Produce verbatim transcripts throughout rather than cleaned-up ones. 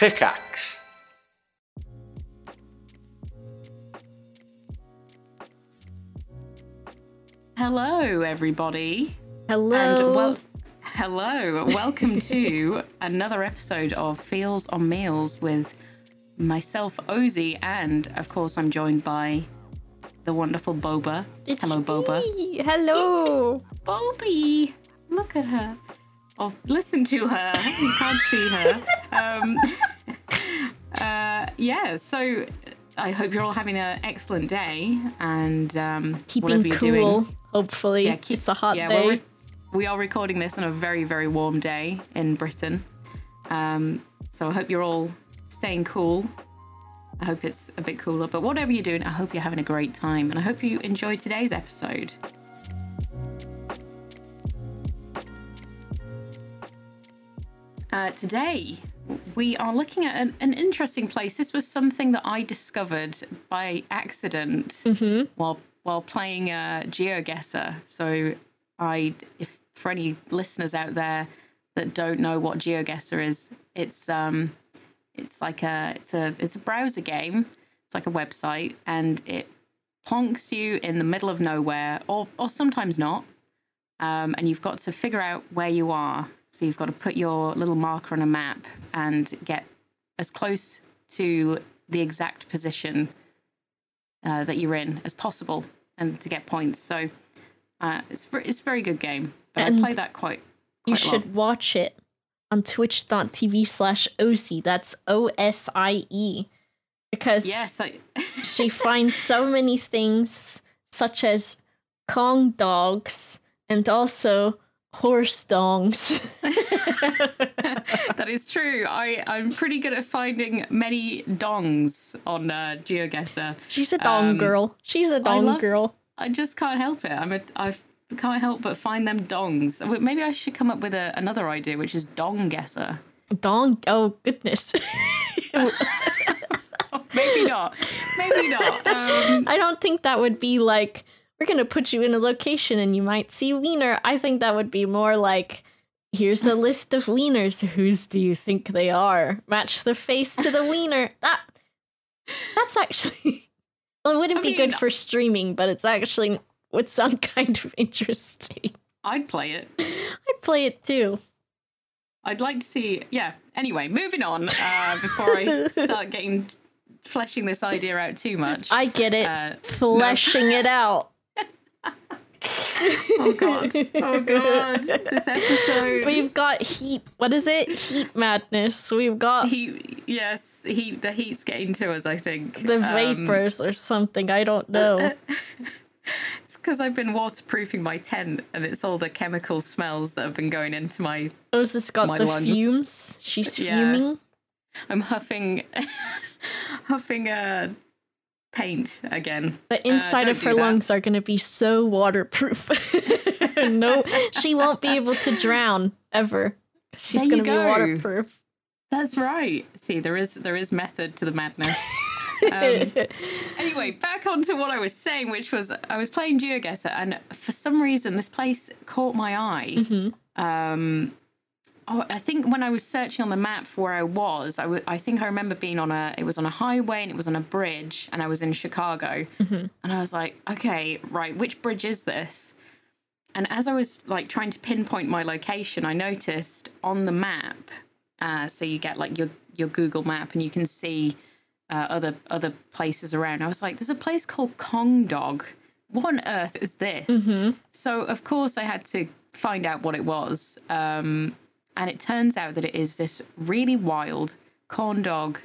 Pickaxe. Hello, everybody. Hello. And well, hello. Welcome to another episode of Feels on Meals with myself, Ozzy, and of course, I'm joined by the wonderful Boba. It's Hello, Boba. Me. Hello, it's Bobby. Look at her. Or listen to her. You can't see her. Um, uh, yeah. So I hope you're all having an excellent day and um, keeping whatever you're cool. Doing. Hopefully, yeah, keep, it's a hot yeah, day. Well, we are recording this on a very, very warm day in Britain. Um, so I hope you're all staying cool. I hope it's a bit cooler. But whatever you're doing, I hope you're having a great time. And I hope you enjoyed today's episode. Uh, today, we are looking at an, an interesting place. This was something that I discovered by accident mm-hmm. while while playing uh, GeoGuessr. So I, if for any listeners out there that don't know what GeoGuessr is, it's um, it's like a it's a it's a browser game. It's like a website, and it plonks you in the middle of nowhere, or or sometimes not, um, and you've got to figure out where you are. So you've got to put your little marker on a map and get as close to the exact position uh, that you're in as possible, and to get points. So uh, it's it's a very good game, but and I play that quite. quite you should long. Watch it on twitch dot t v slash O C. That's O S I E, because yes, I- she finds so many things, such as Kong dogs and also horse dongs. That is true. I, I'm pretty good at finding many dongs on uh, GeoGuessr. She's a dong um, girl. She's a dong I love, girl. I just can't help it. I'm a, I can't help but find them dongs. Maybe I should come up with a, another idea, which is dong guesser. Dong? Oh, goodness. Maybe not. Maybe not. Um, I don't think that would be like... We're going to put you in a location and you might see wiener. I think that would be more like, here's a list of wieners. Whose do you think they are? Match the face to the wiener. That That's actually... Well, it wouldn't I be mean, good for streaming, but it's actually would sound kind of interesting. I'd play it. I'd play it too. I'd like to see... Yeah. Anyway, moving on uh, before I start getting... fleshing this idea out too much. I get it. Uh, fleshing no. it out. Oh god. Oh god. This episode. We've got heat. What is it? Heat madness. We've got heat. Yes, heat. The heat's getting to us, I think. The vapors um, or something. I don't know. It's because I've been waterproofing my tent, and it's all the chemical smells that have been going into my. Oh, is this got the lungs. Fumes? She's yeah. fuming. I'm huffing, huffing a. Uh, Paint again. The inside uh, of her lungs are going to be so waterproof. No, she won't be able to drown ever. She's going to be waterproof. That's right. See, there is there is method to the madness. um, anyway, back onto what I was saying, which was I was playing GeoGuessr, and for some reason this place caught my eye. Mm-hmm. Um, oh, I think when I was searching on the map for where I was, I, w- I think I remember being on a, it was on a highway and it was on a bridge, and I was in Chicago. Mm-hmm. And I was like, okay, right, which bridge is this? And as I was like trying to pinpoint my location, I noticed on the map, uh, so you get like your, your Google map and you can see uh, other, other places around. I was like, there's a place called Kong Dog. What on earth is this? Mm-hmm. So of course I had to find out what it was. Um, And it turns out that it is this really wild corn dog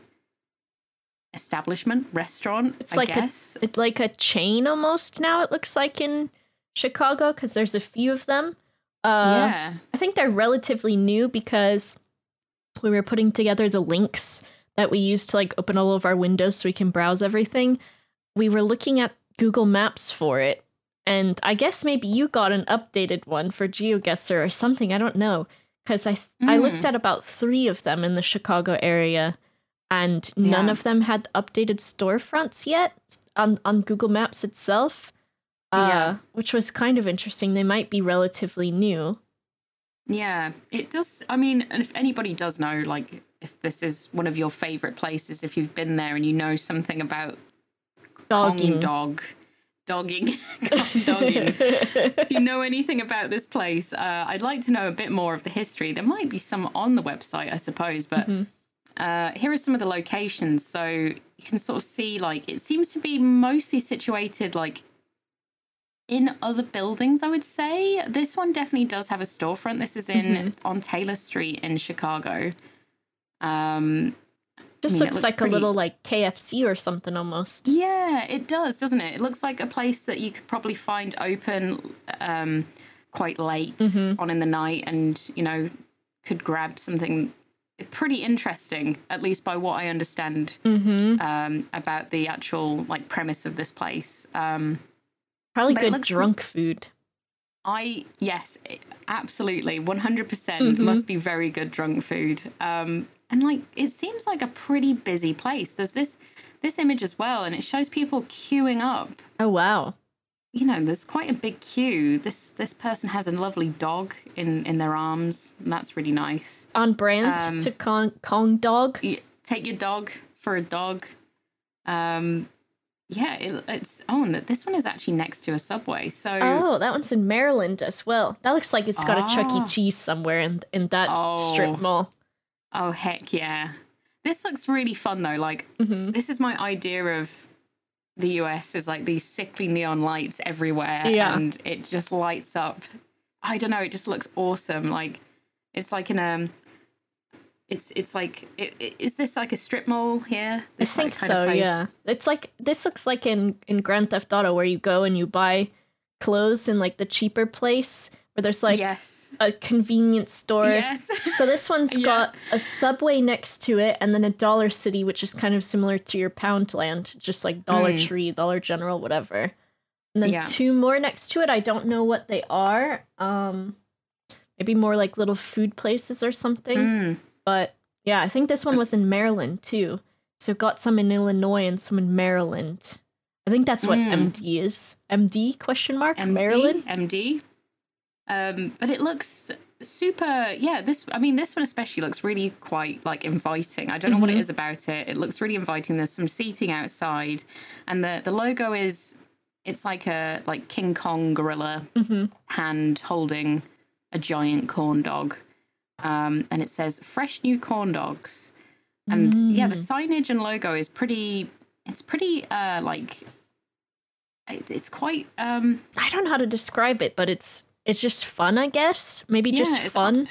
establishment, restaurant, it's I like guess. A, it's like a chain almost now, it looks like, in Chicago, because there's a few of them. Uh, yeah. I think they're relatively new because we were putting together the links that we use to like open all of our windows so we can browse everything. We were looking at Google Maps for it. And I guess maybe you got an updated one for GeoGuessr or something. I don't know. Because I th- mm. I looked at about three of them in the Chicago area, and none yeah. of them had updated storefronts yet on, on Google Maps itself, uh, yeah. which was kind of interesting. They might be relatively new. Yeah, it does. I mean, if anybody does know, like, if this is one of your favorite places, if you've been there and you know something about dogging. Kong Dog, dogging, Kong dogging, if you know anything about this place, uh, I'd like to know a bit more of the history. There might be some on the website, I suppose, but mm-hmm. uh, here are some of the locations. So you can sort of see, like, it seems to be mostly situated, like, in other buildings, I would say. This one definitely does have a storefront. This is in mm-hmm. on Taylor Street in Chicago. Um, Just I mean, looks, looks like pretty... a little like K F C or something almost. Yeah, it does, doesn't it? It looks like a place that you could probably find open um, quite late mm-hmm. on in the night, and, you know, could grab something pretty interesting, at least by what I understand mm-hmm. um, about the actual like premise of this place. Um Probably but good drunk like, food. I, yes, it, absolutely. one hundred percent mm-hmm. must be very good drunk food. Um, and, like, it seems like a pretty busy place. There's this this image as well, and it shows people queuing up. Oh, wow. You know, there's quite a big queue. This this person has a lovely dog in, in their arms, and that's really nice. On brand um, to Kong, Kong Dog. You, take your dog for a dog. Um Yeah, it, it's oh, and this one is actually next to a Subway. So oh, that one's in Maryland as well. That looks like it's got oh. a Chuck E. Cheese somewhere in in that oh. strip mall. Oh heck yeah! This looks really fun though. Like mm-hmm. this is my idea of the U S is like these sickly neon lights everywhere, yeah. and it just lights up. I don't know. It just looks awesome. Like it's like an um, It's it's like, it, it, is this like a strip mall here? This I think like so, yeah. It's like, this looks like in, in Grand Theft Auto where you go and you buy clothes in like the cheaper place where there's like yes. a convenience store. Yes. So this one's yeah. got a Subway next to it and then a Dollar City, which is kind of similar to your Poundland, just like Dollar mm. Tree, Dollar General, whatever. And then yeah. two more next to it. I don't know what they are. Um, maybe more like little food places or something. Mm. But yeah, I think this one was in Maryland too. So got some in Illinois and some in Maryland. I think that's what mm. M D is. M D question mark? M D, Maryland? M D. Um, but it looks super, yeah, this, I mean, this one especially looks really quite like inviting. I don't know mm-hmm. what it is about it. It looks really inviting. There's some seating outside and the, the logo is, it's like a like King Kong gorilla mm-hmm. hand holding a giant corn dog. Um, and it says fresh new corn dogs. And mm. yeah, the signage and logo is pretty, it's pretty uh, like, it, it's quite. Um, I don't know how to describe it, but it's it's just fun, I guess. Maybe yeah, just it's, fun.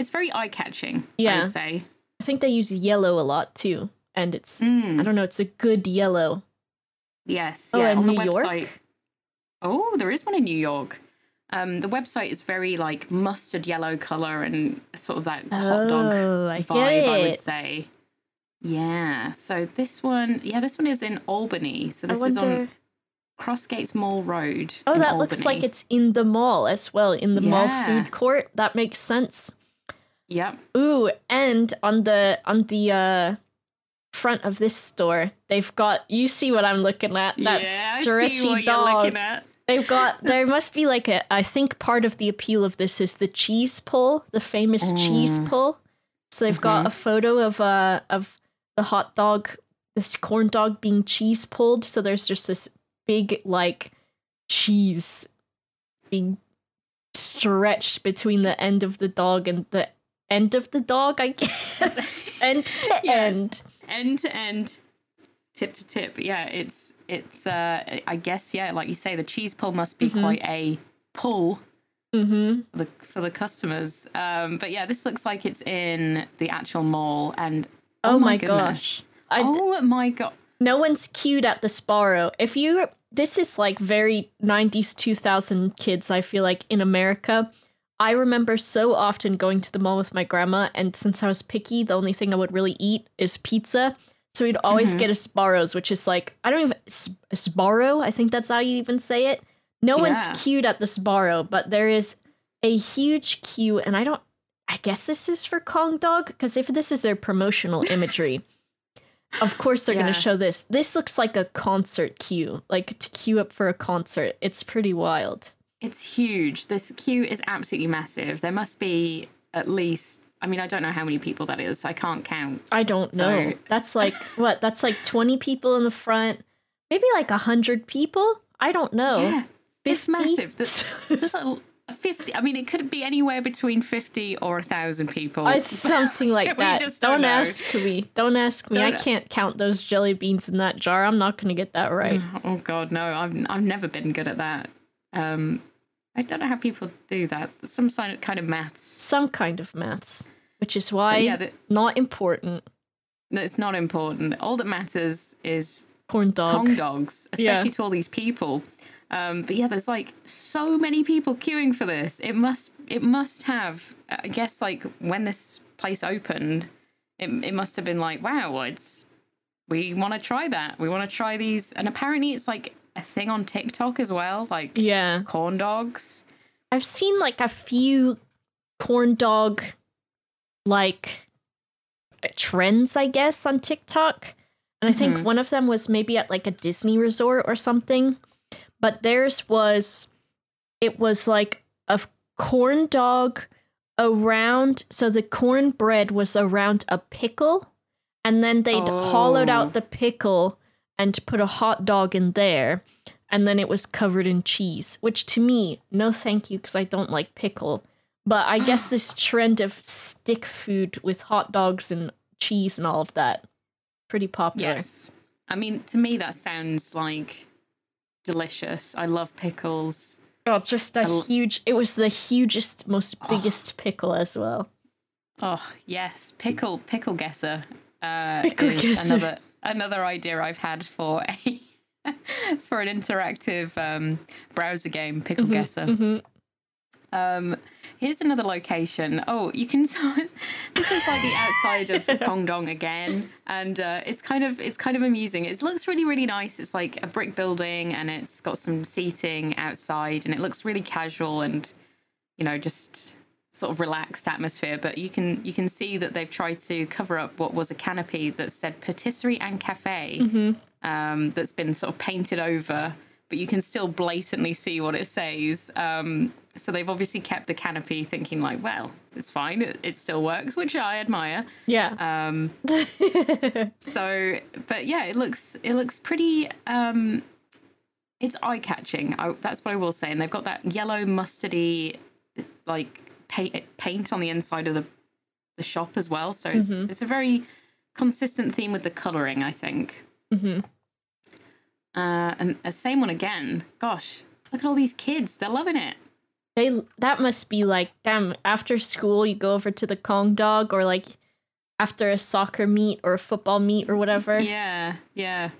It's very eye-catching, yeah. I'd say. I think they use yellow a lot too. And it's, mm. I don't know, it's a good yellow. Yes. Oh, yeah. On New the website. York? Oh, there is one in New York. Um, the website is very like mustard yellow color and sort of that hot dog oh, I vibe, I would say. Yeah. So this one, yeah, this one is in Albany. So this I wonder... is on Crossgates Mall Road. Oh, in that Albany. Looks like it's in the mall as well, in the yeah. mall food court. That makes sense. Yep. Ooh, and on the on the uh, front of this store, they've got. You see what I'm looking at? That yeah, stretchy I see what dog. You're looking at. They've got, there must be like a, I think part of the appeal of this is the cheese pull, the famous mm. cheese pull. So they've mm-hmm. got a photo of uh of the hot dog, this corn dog being cheese pulled. So there's just this big like cheese being stretched between the end of the dog and the end of the dog, I guess. end to yeah. end. End to end. Tip to tip, yeah, it's it's uh I guess yeah, like you say, the cheese pull must be mm-hmm. quite a pull mm-hmm. for the for the customers. Um, but yeah, this looks like it's in the actual mall, and oh, oh my, my gosh, I d- oh my god, no one's queued at the Sbarro. If you, this is like very nineties two thousand kids. I feel like in America, I remember so often going to the mall with my grandma, and since I was picky, the only thing I would really eat is pizza. So we'd always mm-hmm. get a Sbarro's, which is like, I don't even, Sbarro, I think that's how you even say it. No yeah. one's queued at the Sbarro, but there is a huge queue, and I don't, I guess this is for Kong Dog, because if this is their promotional imagery, of course they're yeah. going to show this. This looks like a concert queue, like to queue up for a concert. It's pretty wild. It's huge. This queue is absolutely massive. There must be at least, I mean, I don't know how many people that is. I can't count. I don't know. So. That's like, what? That's like twenty people in the front. Maybe like one hundred people? I don't know. Yeah, it's massive. There's, there's like fifty. I mean, it could be anywhere between fifty or one thousand people. It's something like that. Just don't don't ask me. Don't ask me. Don't I can't count those jelly beans in that jar. I'm not going to get that right. Oh, God, no. I've, I've never been good at that. Um, I don't know how people do that. Some kind of maths. Some kind of maths, which is why yeah, the, not important. No, it's not important. All that matters is... Kong Dog. Kong Dogs, especially yeah. to all these people. Um, but yeah, there's like so many people queuing for this. It must it must have, I guess, like when this place opened, it, it must have been like, wow, it's we want to try that. We want to try these. And apparently it's like a thing on TikTok as well, like yeah. corn dogs. I've seen like a few corn dog like trends, I guess, on TikTok. And I think mm-hmm. one of them was maybe at like a Disney resort or something. But theirs was, it was like a corn dog around. So the cornbread was around a pickle. And then they'd oh. hollowed out the pickle and put a hot dog in there. And then it was covered in cheese, which to me, no thank you, because I don't like pickle. But I guess this trend of stick food with hot dogs and cheese and all of that. Pretty popular. Yes. I mean, to me, that sounds like delicious. I love pickles. Oh, just a l- huge, it was the hugest, most oh. biggest pickle as well. Oh, yes. Pickle, pickle guesser. Uh, pickle is guesser. Another, another idea I've had for a for an interactive um, browser game, Pickle mm-hmm, Guesser. Mm-hmm. Um, here's another location. Oh, you can. This is like the outside of yeah. Kong Dong again, and uh, it's kind of it's kind of amusing. It looks really really nice. It's like a brick building, and it's got some seating outside, and it looks really casual and, you know, just sort of relaxed atmosphere. But you can you can see that they've tried to cover up what was a canopy that said patisserie and cafe, mm-hmm. um, that's been sort of painted over. But you can still blatantly see what it says. Um, so they've obviously kept the canopy thinking like, well, it's fine. It, it still works, which I admire. Yeah. Um, so, but yeah, it looks it looks pretty, um, it's eye-catching. I, that's what I will say. And they've got that yellow mustardy, like, paint, paint on the inside of the, the shop as well. So it's, mm-hmm. it's a very consistent theme with the colouring, I think. Mm-hmm. Uh, and the same one again. Gosh, look at all these kids. They're loving it. They That must be like, damn, after school you go over to the Kong Dog or like after a soccer meet or a football meet or whatever. Yeah, yeah.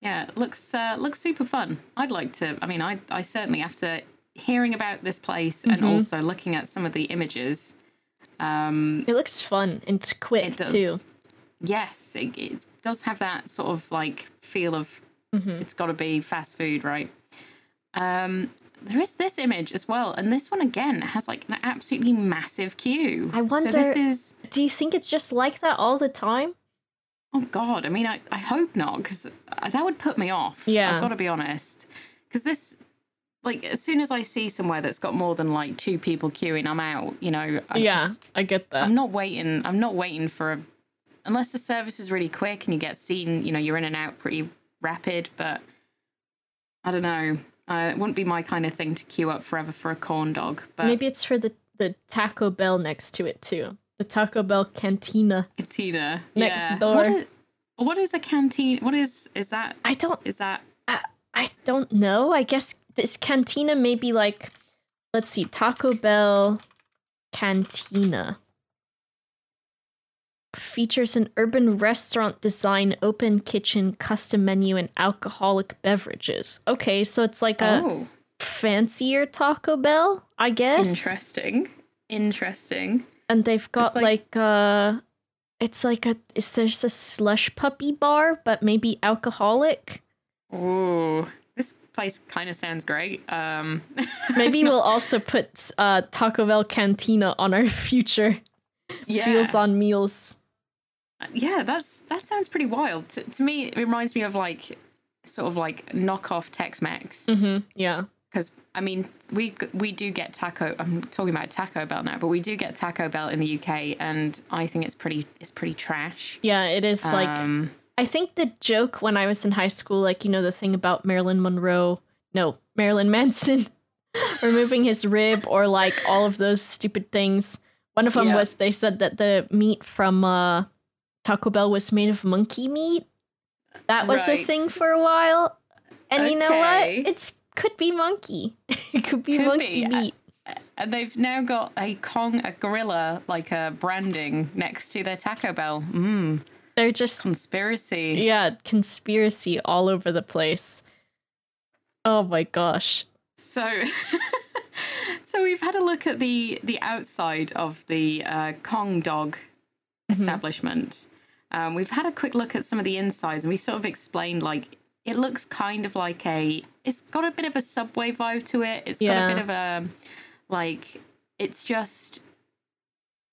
Yeah, it looks, uh, looks super fun. I'd like to, I mean, I I certainly, after hearing about this place mm-hmm. and also looking at some of the images. Um, it looks fun and it's quick it does. too. Yes, it, it does have that sort of like feel of mm-hmm. it's got to be fast food, right? Um, there is this image as well, and this one again has like an absolutely massive queue. I wonder, so this is, do you think it's just like that all the time? Oh God, I mean, I, I hope not, because that would put me off. Yeah, I've got to be honest, because this, like, as soon as I see somewhere that's got more than like two people queuing, I'm out. You know? I yeah, just, I get that. I'm not waiting. I'm not waiting for a. Unless the service is really quick and you get seen, you know, you're in and out pretty rapid. But I don't know. Uh, it wouldn't be my kind of thing to queue up forever for a corn dog. But maybe it's for the, the Taco Bell next to it, too. The Taco Bell cantina. Cantina. Next yeah. door. What is, what is a cantina? What is, is that? I don't. Is that? I, I don't know. I guess this cantina may be like, let's see, Taco Bell cantina. Features an urban restaurant design, open kitchen, custom menu, and alcoholic beverages. Okay, so it's like oh. a fancier Taco Bell, I guess. Interesting. Interesting. And they've got it's like, like a, it's like a, is there's a slush puppy bar, but maybe alcoholic? Ooh, this place kind of sounds great. Um, maybe no. we'll also put uh, Taco Bell Cantina on our future yeah. feels on meals. Yeah, that's that sounds pretty wild. To, to me, it reminds me of like sort of like knockoff Tex-Mex. Mm-hmm. Yeah. Because, I mean, we we do get Taco... I'm talking about Taco Bell now, but we do get Taco Bell in the U K, and I think it's pretty it's pretty trash. Yeah, it is, like... Um, I think the joke when I was in high school, like, you know, the thing about Marilyn Monroe... No, Marilyn Manson removing his rib, or, like, all of those stupid things. One of them yeah. was they said that the meat from uh, Taco Bell was made of monkey meat. That was right. a thing for a while. And okay. you know what? It's... Could be monkey. It could be could monkey be. meat. And they've now got a Kong, a gorilla, like a branding next to their Taco Bell. Mm. They're just conspiracy. Yeah, conspiracy all over the place. Oh my gosh. So, so we've had a look at the the outside of the uh, Kong Dog mm-hmm. establishment. Um, we've had a quick look at some of the insides, and we sort of explained like. It looks kind of like a, it's got a bit of a Subway vibe to it. It's yeah. got a bit of a, like, it's just,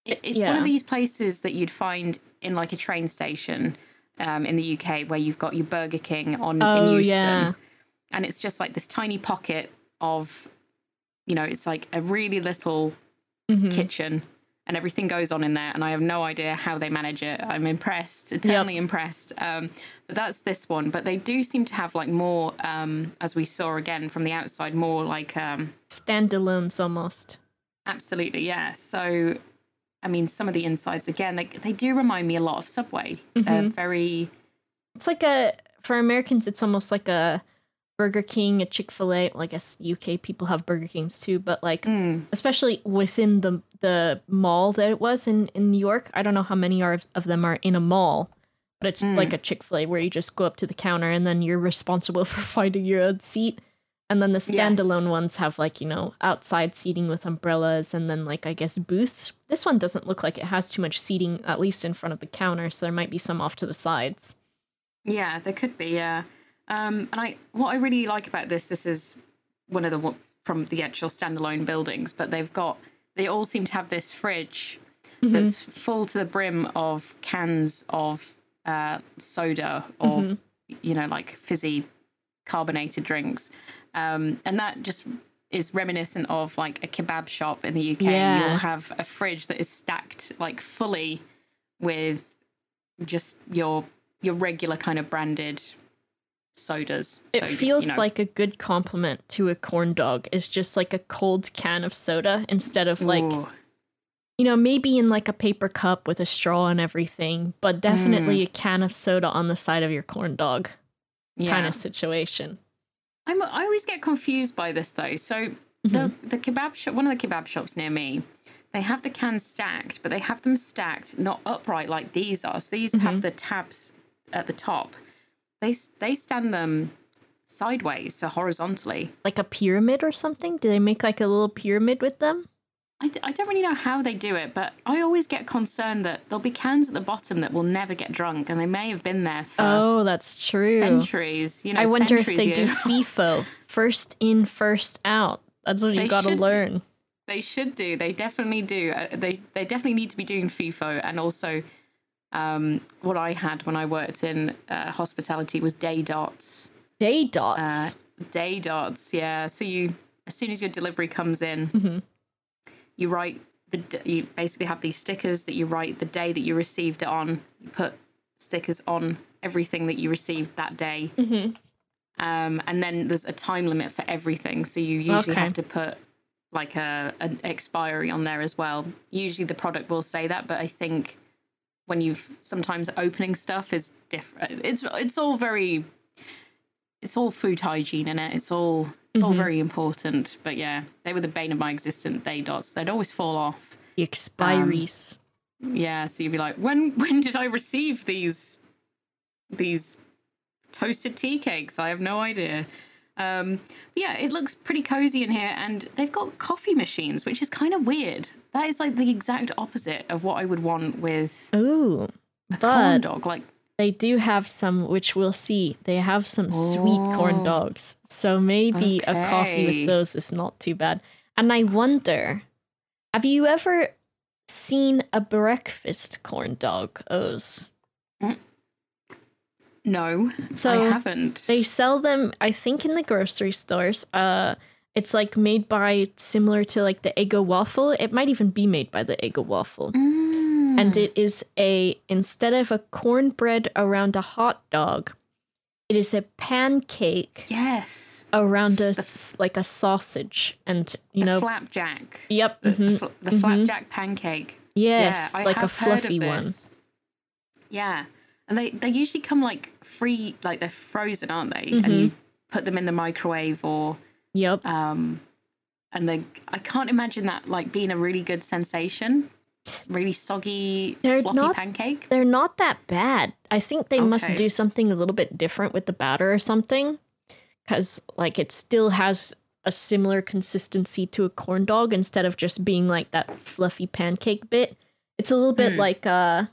it, it's yeah. one of these places that you'd find in like a train station um, in the U K where you've got your Burger King on oh, in Euston. Yeah. And it's just like this tiny pocket of, you know, it's like a really little mm-hmm. kitchen and everything goes on in there. And I have no idea how they manage it. I'm impressed, eternally yep. impressed. Um, but that's this one. But they do seem to have like more, um, as we saw again from the outside, more like... Um, standalones almost. Absolutely, yeah. So, I mean, some of the insides, again, they, they do remind me a lot of Subway. Mm-hmm. They're very... It's like a, for Americans, it's almost like a Burger King, a Chick-fil-A. Well, I guess U K people have Burger Kings too, but like, mm. especially within the... the mall that it was in, in New York. I don't know how many are of them are in a mall, but it's mm. like a Chick-fil-A where you just go up to the counter and then you're responsible for finding your own seat. And then the standalone yes. ones have like, you know, outside seating with umbrellas and then like, I guess, booths. This one doesn't look like it has too much seating, at least in front of the counter. So there might be some off to the sides. Yeah, there could be. Yeah. Um, and I, what I really like about this, this is one of the, from the actual standalone buildings, but they've got, they all seem to have this fridge mm-hmm. that's full to the brim of cans of uh, soda or, mm-hmm. you know, like fizzy carbonated drinks. Um, and that just is reminiscent of like a kebab shop in the U K. Yeah. You'll have a fridge that is stacked like fully with just your your regular kind of branded sodas. It soda, feels you know. like a good compliment to a corn dog is just like a cold can of soda instead of like, Ooh. you know, maybe in like a paper cup with a straw and everything, but definitely mm. a can of soda on the side of your corn dog yeah. kind of situation. I'm, I always get confused by this though. So mm-hmm. the, the kebab shop, one of the kebab shops near me, they have the cans stacked, but they have them stacked, not upright like these are. So these mm-hmm. have the tabs at the top. They they stand them sideways, so horizontally. Like a pyramid or something? Do they make like a little pyramid with them? I, I don't really know how they do it, but I always get concerned that there'll be cans at the bottom that will never get drunk, and they may have been there for oh, that's true. centuries. You know, I wonder if they do FIFO, first in, first out. That's what you got to learn. They should do. They definitely do. They they definitely need to be doing FIFO, and also... Um, what I had when I worked in uh, hospitality was day dots. Day dots? Uh, day dots, yeah. So you, as soon as your delivery comes in, mm-hmm. you write, the you basically have these stickers that you write the day that you received it on. You put stickers on everything that you received that day. Mm-hmm. Um, and then there's a time limit for everything. So you usually okay. have to put like a an expiry on there as well. Usually the product will say that, but I think... when you've sometimes opening stuff is different. It's it's all very, it's all food hygiene in it. It's all it's mm-hmm. all very important. But yeah, they were the bane of my existence, day dots. They'd always fall off. The expiries. Um, yeah, so you'd be like, when when did I receive these these toasted tea cakes? I have no idea. Um, but yeah, it looks pretty cozy in here, and they've got coffee machines, which is kind of weird. That is like the exact opposite of what I would want with Ooh, a corn dog. Like they do have some, which we'll see. They have some oh, sweet corn dogs, so maybe okay. a coffee with those is not too bad. And I wonder, have you ever seen a breakfast corn dog? O's? Mm. No, so I haven't. They sell them, I think, in the grocery stores. Uh, It's like made by, similar to like the Eggo waffle. It might even be made by the Eggo waffle. Mm. And it is a, instead of a cornbread around a hot dog, it is a pancake. Yes. Around a, the, like a sausage. And, you know. Flapjack. Yep. The, mm-hmm. the, fl- the mm-hmm. flapjack pancake. Yes. Yeah, like a fluffy one. Yeah. And they, they usually come like free, like they're frozen, aren't they? Mm-hmm. And you put them in the microwave or. Yep. Um, and the I can't imagine that like being a really good sensation. Really soggy, they're floppy not, pancake. They're not that bad. I think they okay. must do something a little bit different with the batter or something, because like it still has a similar consistency to a corn dog instead of just being like that fluffy pancake bit. It's a little bit mm. like uh,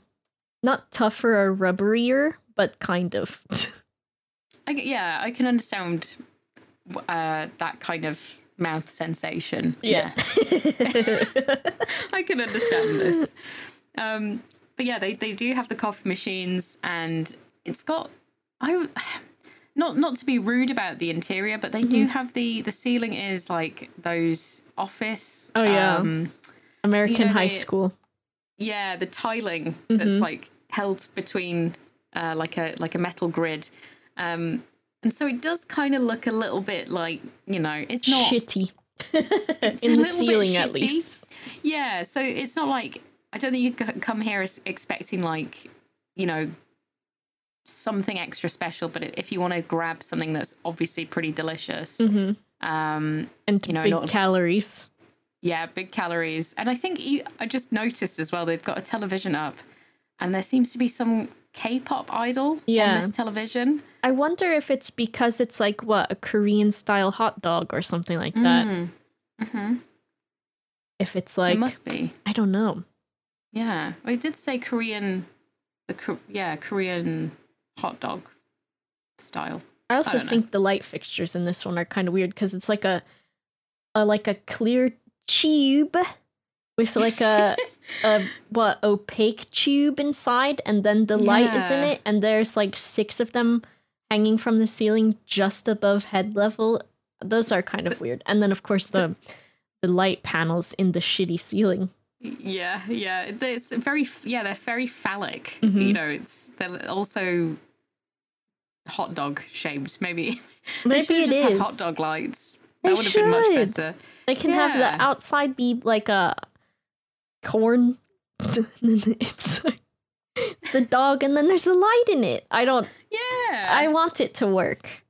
not tougher or rubberier, but kind of. I, yeah, I can understand. Uh, that kind of mouth sensation. Yeah. Yes. I can understand this. Um, but yeah, they, they do have the coffee machines, and it's got, I not not to be rude about the interior, but they mm-hmm. do have the, the ceiling is like those office. Oh, yeah. Um, American so, you know, high they, school. Yeah, the tiling mm-hmm. that's like held between uh, like a like a metal grid. Um And so it does kind of look a little bit like, you know, it's not... Shitty. It's in a the ceiling, at least. Yeah, so it's not like... I don't think you could come here expecting, like, you know, something extra special. But if you want to grab something that's obviously pretty delicious... Mm-hmm. Um, and you know, big not, calories. Yeah, big calories. And I think you, I just noticed as well, they've got a television up. And there seems to be some... K-pop idol yeah. on this television. I wonder if it's because it's like, what, a Korean-style hot dog or something like that. Mm. Mm-hmm. If it's like... It must be. I don't know. Yeah. Well, it did say Korean... The Yeah, Korean hot dog style. I also I think know. the light fixtures in this one are kind of weird because it's like a, a... Like a clear tube with like a... a what opaque tube inside, and then the yeah. light is in it, and there's like six of them hanging from the ceiling just above head level. Those are kind of weird. And then of course the the light panels in the shitty ceiling. Yeah, yeah, it's very yeah they're very phallic. Mm-hmm. You know, it's they're also hot dog shaped. Maybe maybe they it just is had hot dog lights. They that would have should. been much better. They can yeah. have the outside be like a. corn and then it's, it's the dog and then there's a light in it. I don't yeah I want it to work.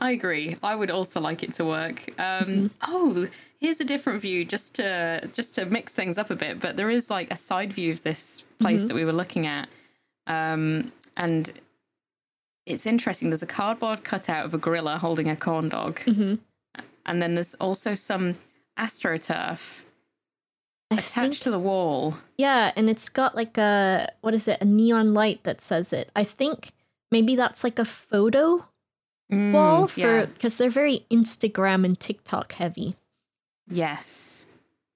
I agree. I would also like it to work. Um mm-hmm. Oh, here's a different view just to just to mix things up a bit, but there is like a side view of this place mm-hmm. that we were looking at, um and it's interesting. There's a cardboard cutout of a gorilla holding a corn dog mm-hmm. and then there's also some astroturf I attached think, to the wall. Yeah, and it's got like a, what is it, a neon light that says it. I think maybe that's like a photo mm, wall for because yeah. they're very Instagram and TikTok heavy. Yes.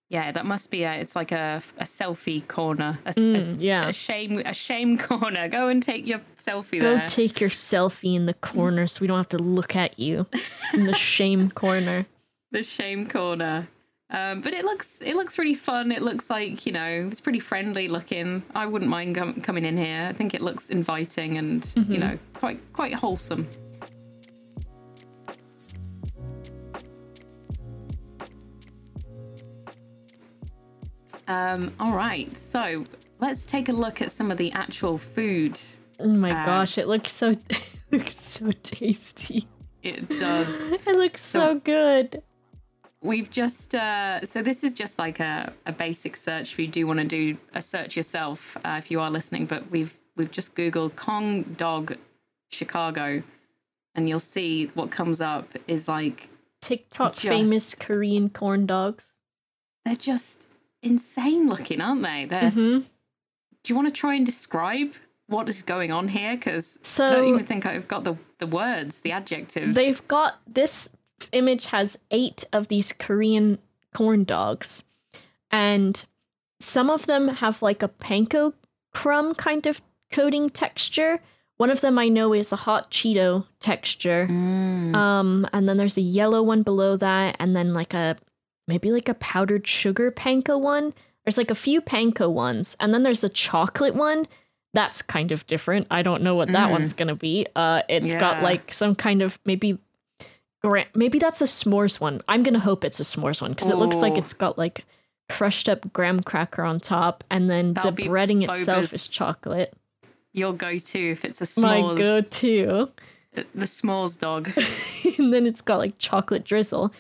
Yeah, that must be a, it's like a, a selfie corner. A, mm, a, yeah. a shame a shame corner. Go and take your selfie Go there. Go take your selfie in the corner so we don't have to look at you in the shame corner. The shame corner. Um, but it looks it looks really fun. It looks like, you know, it's pretty friendly looking. I wouldn't mind com- coming in here. I think it looks inviting and, mm-hmm. you know, quite quite wholesome. Um, all right. So let's take a look at some of the actual food. Oh, my uh, gosh. It looks so it looks so tasty. It does. It looks so, so good. We've just, uh, so this is just like a, a basic search if you do want to do a search yourself, uh, if you are listening, but we've we've just Googled Kong Dog Chicago, and you'll see what comes up is like... TikTok just, famous Korean corn dogs. They're just insane looking, aren't they? They're, mm-hmm. Do you want to try and describe what is going on here? Because so, I don't even think I've got the, the words, the adjectives. They've got this... image has eight of these Korean corn dogs, and some of them have like a panko crumb kind of coating texture, One of them I know is a hot Cheeto texture. Mm. Um, and then there's a yellow one below that. And then like a, maybe like a powdered sugar panko one. There's like a few panko ones. And then there's a chocolate one. That's kind of different. I don't know what that mm. one's going to be. Uh, It's yeah. got like some kind of maybe, maybe that's a s'mores one. I'm going to hope it's a s'mores one because it looks like it's got like crushed up graham cracker on top. And then That'll the breading itself is chocolate. Your go-to if it's a s'mores. My go-to. The, the s'mores dog. And then it's got like chocolate drizzle.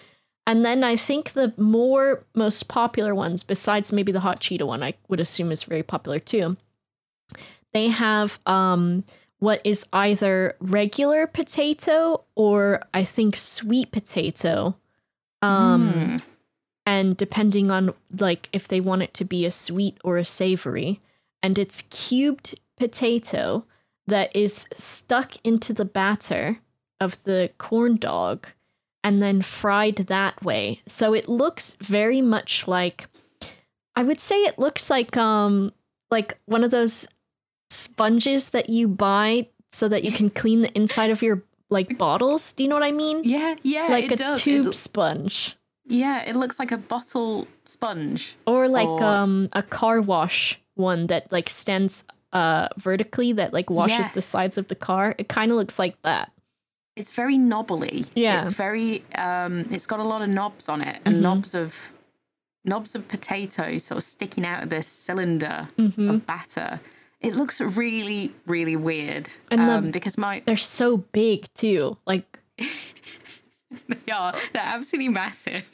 And then I think the more most popular ones, besides maybe the hot Cheeto one, I would assume is very popular too. They have um, what is either regular potato or I think sweet potato. Um, mm. And depending on like if they want it to be a sweet or a savory. And it's cubed potato that is stuck into the batter of the corn dog and then fried that way. So it looks very much like, I would say it looks like um like one of those sponges that you buy so that you can clean the inside of your like bottles. Do you know what I mean? Yeah, yeah. Like it a does. tube it, sponge. Yeah, it looks like a bottle sponge. Or like or... um a car wash one that like stands Uh, vertically that like washes yes. the sides of the car. It kind of looks like that. It's very knobbly. Yeah, it's very. Um, it's got a lot of knobs on it and mm-hmm. knobs of knobs of potato sort of sticking out of this cylinder mm-hmm. of batter. It looks really, really weird. And um, the, because my they're so big too. Like they are. They're absolutely massive.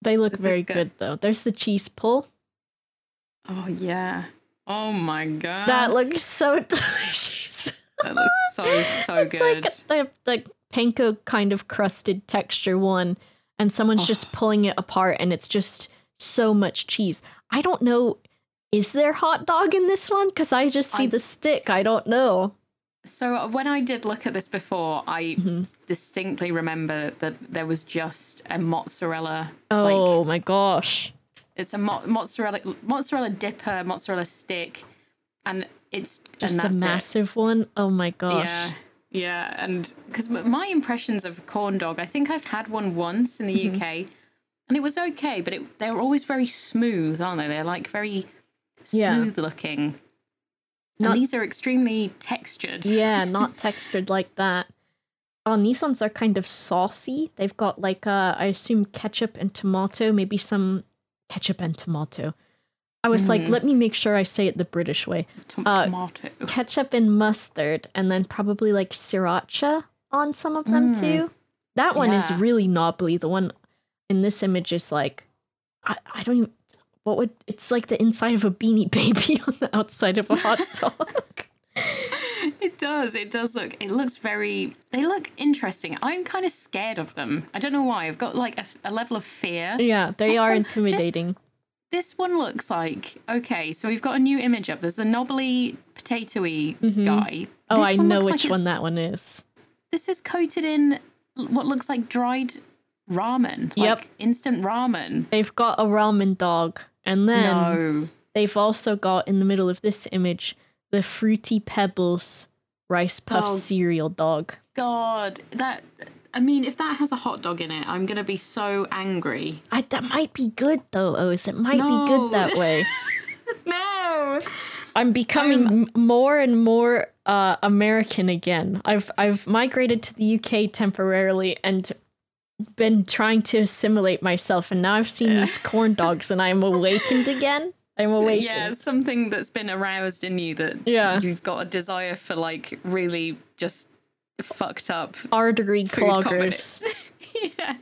They look this very good. good though. There's the cheese pull. Oh, yeah. Oh, my God. That looks so delicious. That looks so, so good. It's like the, the panko kind of crusted texture one, and someone's oh. just pulling it apart, and it's just so much cheese. I don't know. Is there hot dog in this one? Because I just see I, the stick. I don't know. So when I did look at this before, I mm-hmm. distinctly remember that there was just a mozzarella. Oh, like, my gosh. It's a mo- mozzarella mozzarella dipper, mozzarella stick, and it's just and that's a massive it. one. Oh my gosh! Yeah, yeah, and because my impressions of corn dog, I think I've had one once in the mm-hmm. U K, and it was okay, but it, they're always very smooth, aren't they? They're like very smooth yeah. looking, not, and these are extremely textured. Yeah, not textured like that. Oh, and these ones are kind of saucy. They've got like uh, I assume ketchup and tomato, maybe some. Ketchup and tomato. I was mm. like, let me make sure I say it the British way. T- uh, tomato. Ketchup and mustard, and then probably like sriracha on some of them mm. too. That one yeah. is really knobbly. The one in this image is like, I, I don't even, what would, it's like the inside of a Beanie Baby on the outside of a hot dog. It does. It does look, it looks very, they look interesting. I'm kind of scared of them. I don't know why. I've got like a, a level of fear. Yeah, they this are one, intimidating. This, this one looks like, okay, so we've got a new image up. There's the knobbly, potatoey mm-hmm. guy. Oh, this I know which like one that one is. This is coated in what looks like dried ramen. Yep. Like instant ramen. They've got a ramen dog. And then no. they've also got in the middle of this image, the Fruity Pebbles rice puff oh, cereal dog. God, that, I mean, if that has a hot dog in it, I'm going to be so angry. I, that might be good, though, Oz. It might no. be good that way. No. I'm becoming I'm, m- more and more uh, American again. I've I've migrated to the U K temporarily and been trying to assimilate myself. And now I've seen yeah. these corn dogs and I'm awakened again. I'm awake. Yeah, something that's been aroused in you that yeah. you've got a desire for like really just fucked up artery cloggers. Yeah,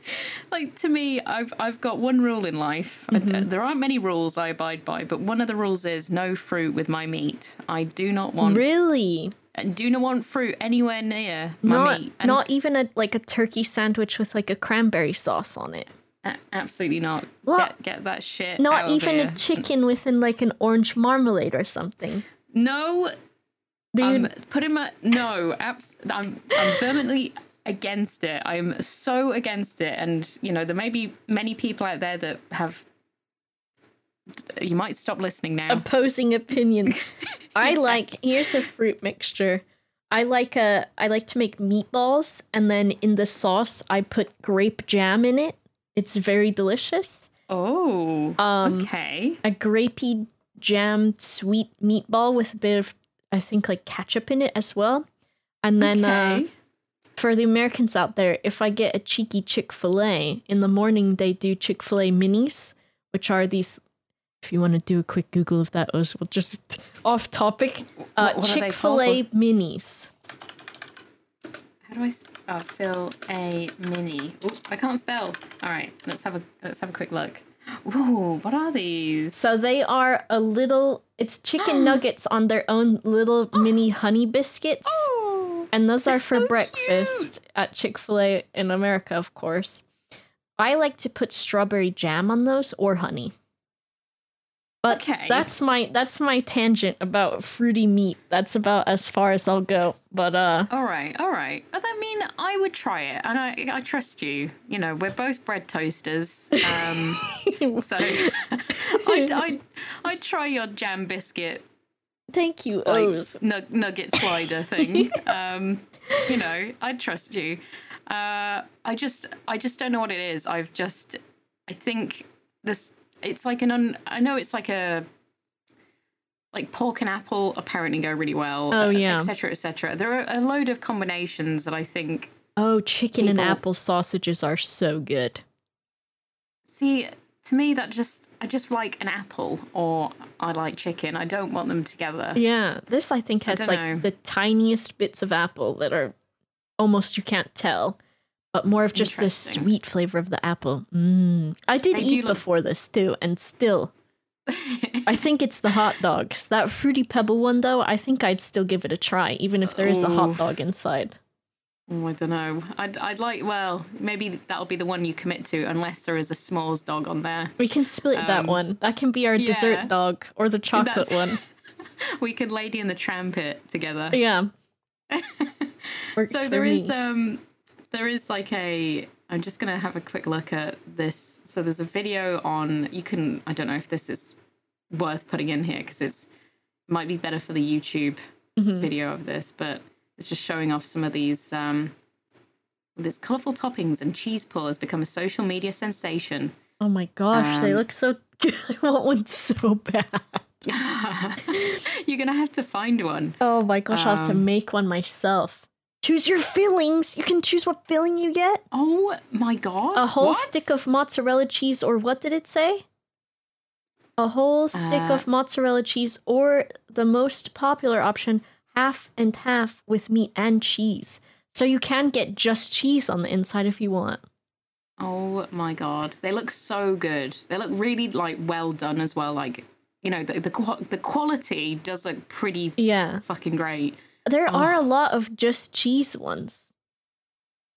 like to me, I've I've got one rule in life. Mm-hmm. I, there aren't many rules I abide by, but one of the rules is no fruit with my meat. I do not want really and do not want fruit anywhere near my not, meat. And not even a like a turkey sandwich with like a cranberry sauce on it. Uh, absolutely not. Get, get that shit Not out even of here. A chicken within like an orange marmalade or something. No. Dude. Um, put in my... No. Abs- I'm, I'm vehemently against it. I'm so against it. And, you know, there may be many people out there that have you might stop listening now. Opposing opinions. I yes. like, here's a fruit mixture. I like a, I like to make meatballs, and then in the sauce, I put grape jam in it. It's very delicious. Oh, um, okay. A grapey jam sweet meatball with a bit of, I think, like ketchup in it as well. And then okay. uh, for the Americans out there, if I get a cheeky Chick-fil-A, in the morning they do Chick-fil-A minis, which are these, if you want to do a quick Google of that, Oz, we'll just off topic. Uh, what, what Chick-fil-A minis. How do I oh, fill a mini? Ooh, I can't spell. All right, let's have a let's have a quick look. Ooh, what are these? So they are a little, it's chicken nuggets on their own little oh. mini honey biscuits. Oh, and those are for so breakfast cute. At Chick-fil-A in America, of course. I like to put strawberry jam on those or honey. But okay. that's my that's my tangent about fruity meat. That's about as far as I'll go. But uh, all right, all right. I mean, I would try it, and I I trust you. You know, we're both bread toasters, um, so I'd, I'd I'd try your jam biscuit. Thank you, like, O's nug- nugget slider thing. Um, you know, I'd trust you. Uh, I just I just don't know what it is. I've just I think this. It's like an un. I know it's like a. Like pork and apple apparently go really well. Oh yeah, et cetera, et cetera. There are a load of combinations that I think. Oh, chicken people, and apple sausages are so good. See, to me, that just I just like an apple, or I like chicken. I don't want them together. Yeah, this I think has I like know. the tiniest bits of apple that are almost you can't tell. But more of just the sweet flavor of the apple. Mm. I did they eat before look- this too, and still, I think it's the hot dogs. That Fruity Pebble one, though, I think I'd still give it a try, even if there is a hot dog inside. Oh, I don't know. I'd, I'd like, well, maybe that'll be the one you commit to, unless there is a s'mores dog on there. We can split um, that one. That can be our yeah. dessert dog, or the chocolate That's- one. We could Lady and the Tramp it together. Yeah. Works so for there me. is... um. There is like a, I'm just going to have a quick look at this. So there's a video on, you can, I don't know if this is worth putting in here because it's, might be better for the YouTube mm-hmm. video of this, but it's just showing off some of these, um, these colourful toppings and cheese pull become a social media sensation. Oh my gosh, um, they look so good. I want one so bad. You're going to have to find one. Oh my gosh, um, I'll have to make one myself. Choose your fillings. You can choose what filling you get. Oh my god. A whole what? stick of mozzarella cheese, or what did it say? A whole stick uh, of mozzarella cheese, or the most popular option, half and half with meat and cheese. So you can get just cheese on the inside if you want. Oh my god. They look so good. They look really like well done as well. Like, you know, the the, the quality does look pretty yeah. fucking great. There oh. are a lot of just cheese ones.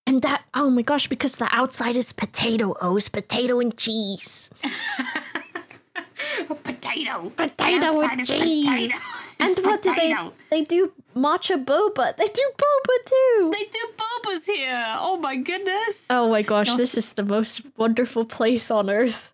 And that, oh my gosh, because the outside is potato, O's, potato and cheese. potato. Potato and cheese. Potato. And what potato. do they, they do matcha boba. They do boba too. They do bobas here. Oh my goodness. Oh my gosh, You're this s- is the most wonderful place on earth.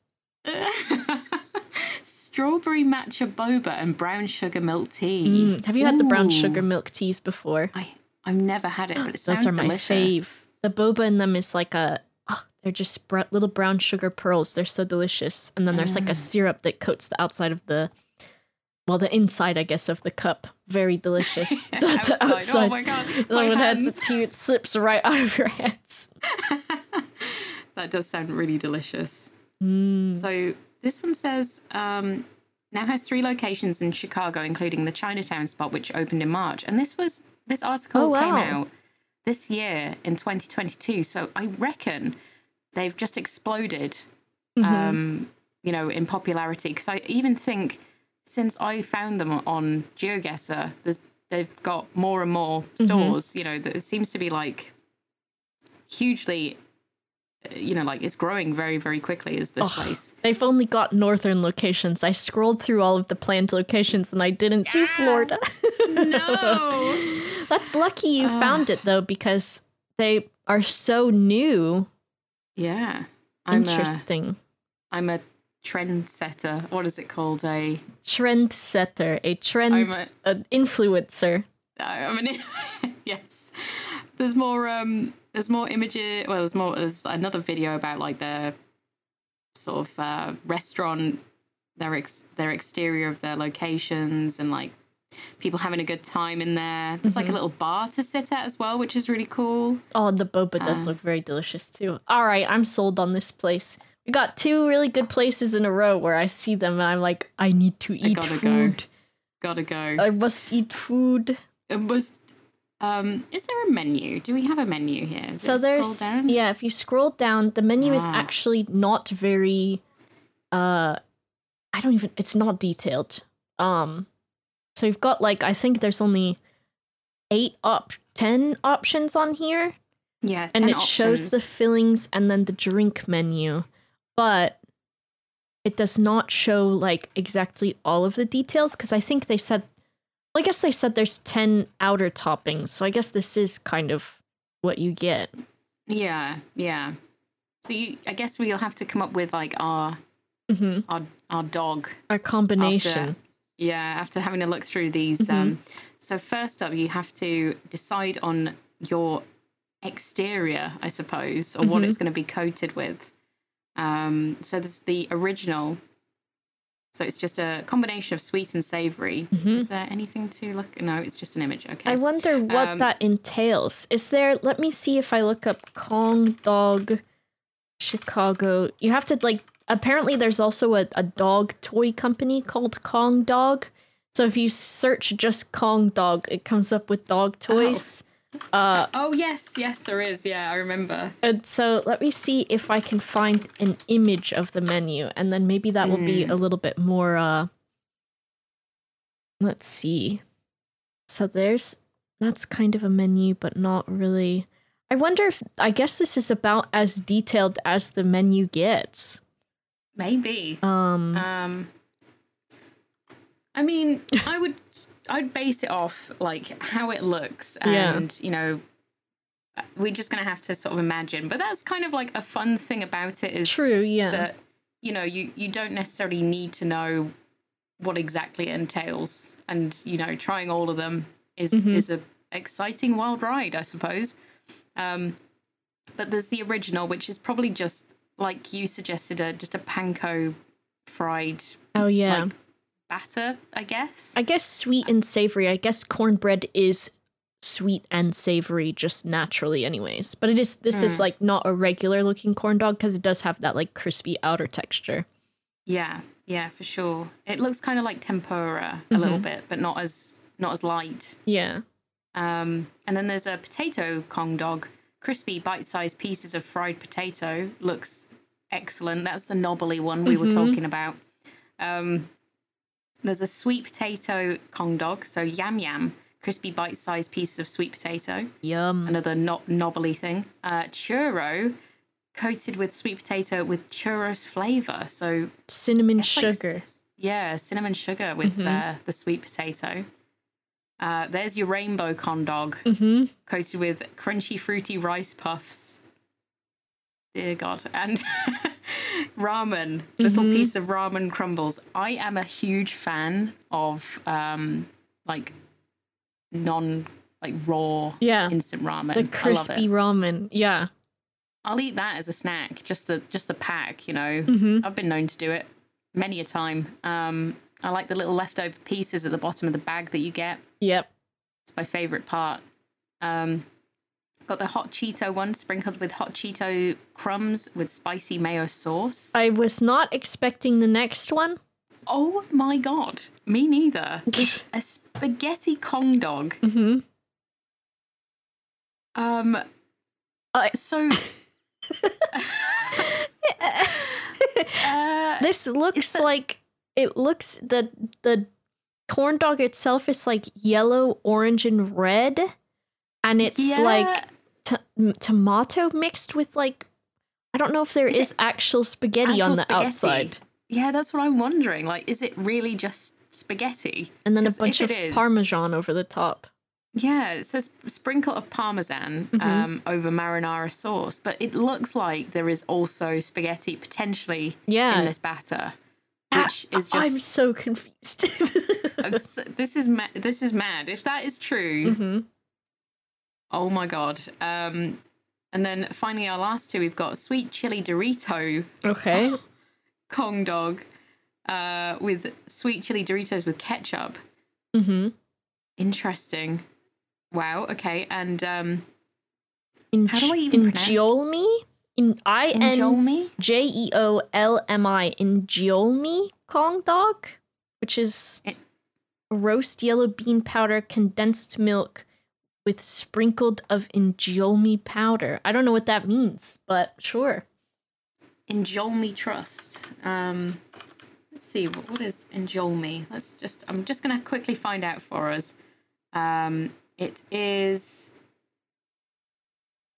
Strawberry matcha boba and brown sugar milk tea. Mm. Have you Ooh. had the brown sugar milk teas before? I, I've never had it, but it sounds delicious. Those are delicious. My fave. The boba in them is like a... Oh, they're just br- little brown sugar pearls. They're so delicious. And then there's mm. like a syrup that coats the outside of the... Well, the inside, I guess, of the cup. Very delicious. the, outside. the outside. Oh my god. My when it adds it to you, it slips right out of your hands. That does sound really delicious. Mm. So... This one says, um, now has three locations in Chicago, including the Chinatown spot, which opened in March. And this was this article oh, wow. came out this year in twenty twenty-two. So I reckon they've just exploded, mm-hmm. um, you know, in popularity. Because I even think since I found them on GeoGuessr, there's, they've got more and more stores, mm-hmm. you know, that it seems to be like hugely... You know, like, it's growing very, very quickly is this oh, place. They've only got northern locations. I scrolled through all of the planned locations and I didn't yeah. see Florida. No! That's lucky you uh, found it, though, because they are so new. Yeah. I'm Interesting. A, I'm a trendsetter. What is it called? A trendsetter. A trend I'm a, an influencer. I mean, yes. There's more. Um, there's more images. Well, there's more. There's another video about like the sort of uh, restaurant, their ex- their exterior of their locations, and like people having a good time in there. There's mm-hmm. like a little bar to sit at as well, which is really cool. Oh, the boba uh, does look very delicious too. All right, I'm sold on this place. We got two really good places in a row where I see them and I'm like, I need to eat gotta food. Gotta go. Gotta go. I must eat food. It must. Um, is there a menu? Do we have a menu here? Is so there's down? Yeah. If you scroll down, the menu ah. is actually not very. Uh, I don't even. It's not detailed. Um. So you've got like, I think there's only eight up, op- ten options on here. Yeah, ten and it options. Shows the fillings and then the drink menu, but it does not show like exactly all of the details because I think they said, well, I guess they said there's ten outer toppings, so I guess this is kind of what you get. Yeah, yeah. So you, I guess we'll have to come up with like our mm-hmm. our our dog, our combination. After- Yeah, after having a look through these. Mm-hmm. Um, so first up, you have to decide on your exterior, I suppose, or mm-hmm. what it's going to be coated with. Um, so there's the original. So it's just a combination of sweet and savory. Mm-hmm. Is there anything to look? No, it's just an image. Okay. I wonder what um, that entails. Is there? Let me see if I look up Kong Dog Chicago. You have to like. Apparently, there's also a, a dog toy company called Kong Dog. So if you search just Kong Dog, it comes up with dog toys. Oh, uh, oh yes, yes, there is. Yeah, I remember. And so let me see if I can find an image of the menu. And then maybe that mm. will be a little bit more... Uh, let's see. So there's... That's kind of a menu, but not really... I wonder if... I guess this is about as detailed as the menu gets. Maybe. Um, um, I mean, I would, I'd base it off like how it looks, and yeah. you know, we're just gonna have to sort of imagine. But that's kind of like a fun thing about it is true, yeah. That you know, you you don't necessarily need to know what exactly it entails, and you know, trying all of them is mm-hmm. is a exciting wild ride, I suppose. Um, but there's the original, which is probably just. Like you suggested, a, just a panko fried oh yeah like, batter, I guess. I guess sweet and savory. I guess cornbread is sweet and savory just naturally anyways. But it is this mm. is like not a regular looking corn dog because it does have that like crispy outer texture. Yeah, yeah, for sure. It looks kind of like tempura a mm-hmm. little bit, but not as not as light. Yeah. Um, and then there's a potato Kong Dog. Crispy bite-sized pieces of fried potato looks excellent. That's the knobbly one we mm-hmm. were talking about. Um, there's a sweet potato Kong Dog, so yam yam, crispy bite-sized pieces of sweet potato. Yum. Another no- knobbly thing. Uh, churro, coated with sweet potato with churros flavor. So cinnamon sugar. Like, yeah, cinnamon sugar with mm-hmm. uh, the sweet potato. Uh, there's your rainbow Kong Dog, mm-hmm. coated with crunchy, fruity rice puffs. Dear God. And ramen, mm-hmm. little piece of ramen crumbles. I am a huge fan of, um, like, non, like, raw yeah. instant ramen. The crispy I love it. Ramen, yeah. I'll eat that as a snack, just the just the pack, you know. Mm-hmm. I've been known to do it many a time. Um I like the little leftover pieces at the bottom of the bag that you get. Yep. It's my favorite part. Um, got the hot Cheeto one sprinkled with hot Cheeto crumbs with spicy mayo sauce. I was not expecting the next one. Oh my God. Me neither. It's a spaghetti Kong Dog. Mm-hmm. Um, I- so... uh, this looks that- like... It looks, the the corn dog itself is like yellow, orange, and red. And it's yeah. like t- tomato mixed with like, I don't know if there is, is actual spaghetti actual on the spaghetti. Outside. Yeah, that's what I'm wondering. Like, is it really just spaghetti? And then a bunch of is, Parmesan over the top. Yeah, it says sprinkle of Parmesan mm-hmm. um, over marinara sauce, but it looks like there is also spaghetti potentially yeah. in this batter, which ah, is just... I'm so confused. I'm so, this is ma- this is mad. If that is true, mm-hmm. oh my God. Um, and then finally, our last two, we've got sweet chili Dorito. Okay. Kong Dog uh, with sweet chili Doritos with ketchup. Mm-hmm. Interesting. Wow, okay, and um, in- how do I even in- pronounce it? In- I N J E O L M I, Ingiolmi Kong Dog, which is it- a roast yellow bean powder, condensed milk with sprinkled of Ingiolmi powder. I don't know what that means, but sure. Ingiolmi Trust. Um, let's see, what, what is Ingiolmi? Let's just, I'm just going to quickly find out for us. Um, it is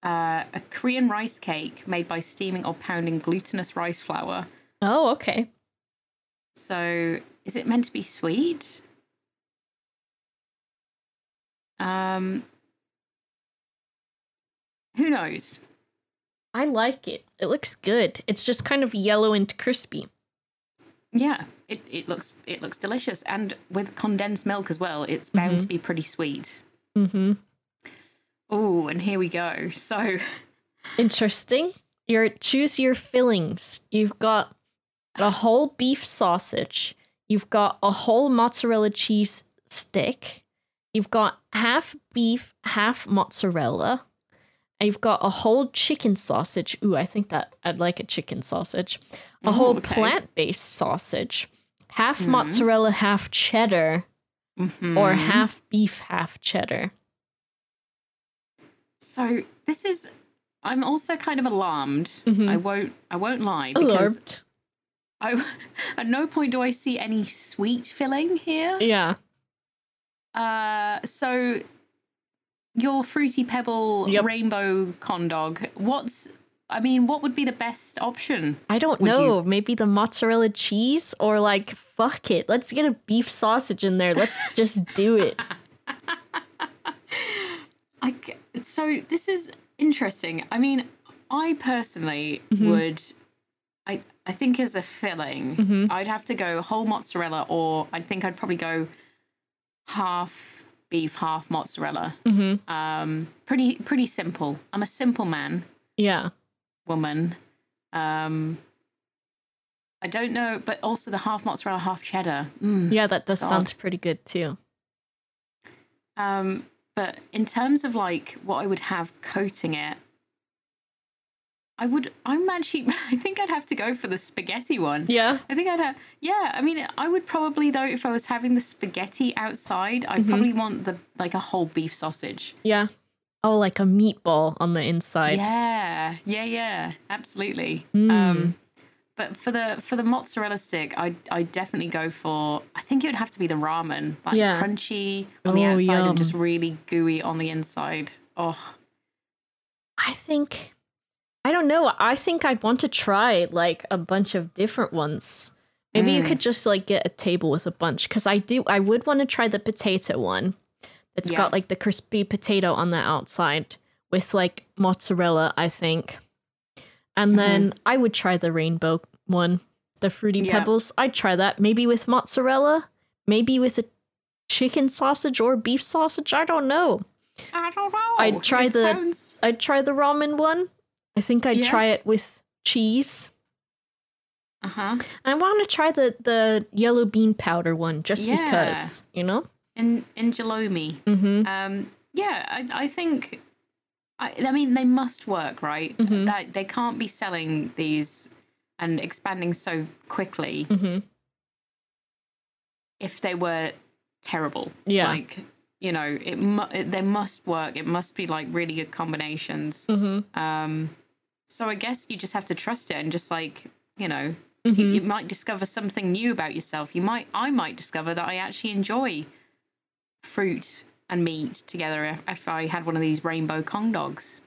uh, a Korean rice cake made by steaming or pounding glutinous rice flour. Oh, okay. So, is it meant to be sweet? Um, who knows? I like it. It looks good. It's just kind of yellow and crispy. Yeah, it, it looks it looks delicious. And with condensed milk as well, it's bound mm-hmm. to be pretty sweet. Mm-hmm. Oh, and here we go. So interesting. Your choose your fillings. You've got a whole beef sausage. You've got a whole mozzarella cheese stick. You've got half beef, half mozzarella. You've got a whole chicken sausage. Ooh, I think that I'd like a chicken sausage. A oh, whole okay. plant-based sausage. Half mm-hmm. mozzarella, half cheddar. Mm-hmm. Or half beef, half cheddar. So this is... I'm also kind of alarmed. Mm-hmm. I won't I won't lie. Because alarmed. I, at no point do I see any sweet filling here. Yeah. Uh, so... Your Fruity Pebble yep. rainbow Kong Dog. What's, I mean, what would be the best option? I don't would know. You... Maybe the mozzarella cheese or like, fuck it. Let's get a beef sausage in there. Let's just do it. I, so this is interesting. I mean, I personally mm-hmm. would, I, I think as a filling, mm-hmm. I'd have to go whole mozzarella or I think I'd probably go half beef, half mozzarella. Mm-hmm. Um, pretty, pretty simple. I'm a simple man. Yeah. Woman. Um, I don't know, but also the half mozzarella, half cheddar. Mm, yeah, that does God. sound pretty good too. Um, but in terms of like what I would have coating it, I would, I'm actually, I think I'd have to go for the spaghetti one. Yeah. I think I'd have, yeah, I mean, I would probably though, if I was having the spaghetti outside, I'd mm-hmm. probably want the, like a whole beef sausage. Yeah. Oh, like a meatball on the inside. Yeah. Yeah, yeah, absolutely. Mm. Um, but for the, for the mozzarella stick, I'd, I'd definitely go for, I think it would have to be the ramen, like yeah. crunchy on the oh, outside yum. and just really gooey on the inside. Oh. I think... I don't know. I think I'd want to try like a bunch of different ones. Maybe mm. you could just like get a table with a bunch because I do. I would want to try the potato one. It's yeah. got like the crispy potato on the outside with like mozzarella, I think. And mm-hmm. then I would try the rainbow one, the Fruity yeah. Pebbles. I'd try that maybe with mozzarella, maybe with a chicken sausage or beef sausage. I don't know. I don't know. I'd try it the sounds... I'd try the ramen one. I think I'd yeah. try it with cheese. Uh-huh. I want to try the, the yellow bean powder one just yeah. because, you know? In Ingiolmi. Mm-hmm. Um, yeah, I, I think... I, I mean, they must work, right? Mm-hmm. That they can't be selling these and expanding so quickly mm-hmm. if they were terrible. Yeah. Like, you know, it, mu- it they must work. It must be like really good combinations. Mm-hmm. Um, so I guess you just have to trust it and just like, you know, mm-hmm. you, you might discover something new about yourself. You might, I might discover that I actually enjoy fruit and meat together. If, if I had one of these rainbow Kong Dogs,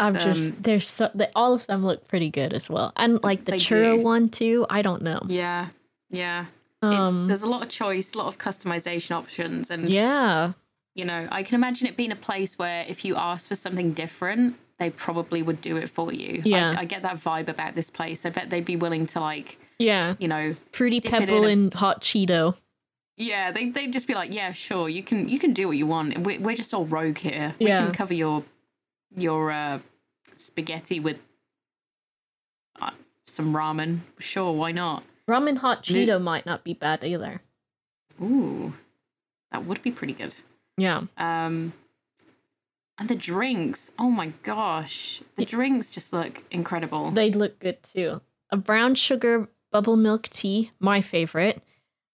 I'm so, just there's so they, all of them look pretty good as well, and like the churro do. one too. I don't know. Yeah, yeah. It's, um, there's a lot of choice, a lot of customization options, and yeah, you know, I can imagine it being a place where if you ask for something different, they probably would do it for you. Yeah. I, I get that vibe about this place. I bet they'd be willing to, like, yeah, you know, Fruity Pebble and hot Cheeto. Yeah, they, they'd just be like, yeah, sure, you can you can do what you want. We're, we're just all rogue here. We yeah. can cover your your uh, spaghetti with uh, some ramen. Sure, why not? Ramen hot Cheeto it, might not be bad either. Ooh, that would be pretty good. Yeah. Um, and the drinks, oh my gosh. The yeah. drinks just look incredible. They look good too. A brown sugar bubble milk tea, my favorite.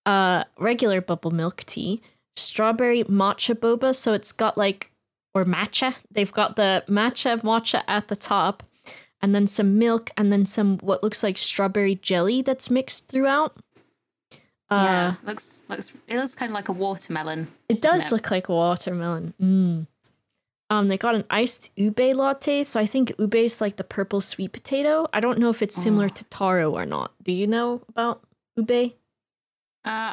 Uh, regular bubble milk tea. Strawberry matcha boba, so it's got like, or matcha. They've got the matcha matcha at the top. And then some milk, and then some what looks like strawberry jelly that's mixed throughout. Uh, yeah, looks looks it looks kind of like a watermelon. It does it? look like a watermelon. Mm. Um, they got an iced ube latte, so I think ube is like the purple sweet potato. I don't know if it's similar oh. to taro or not. Do you know about ube? Uh,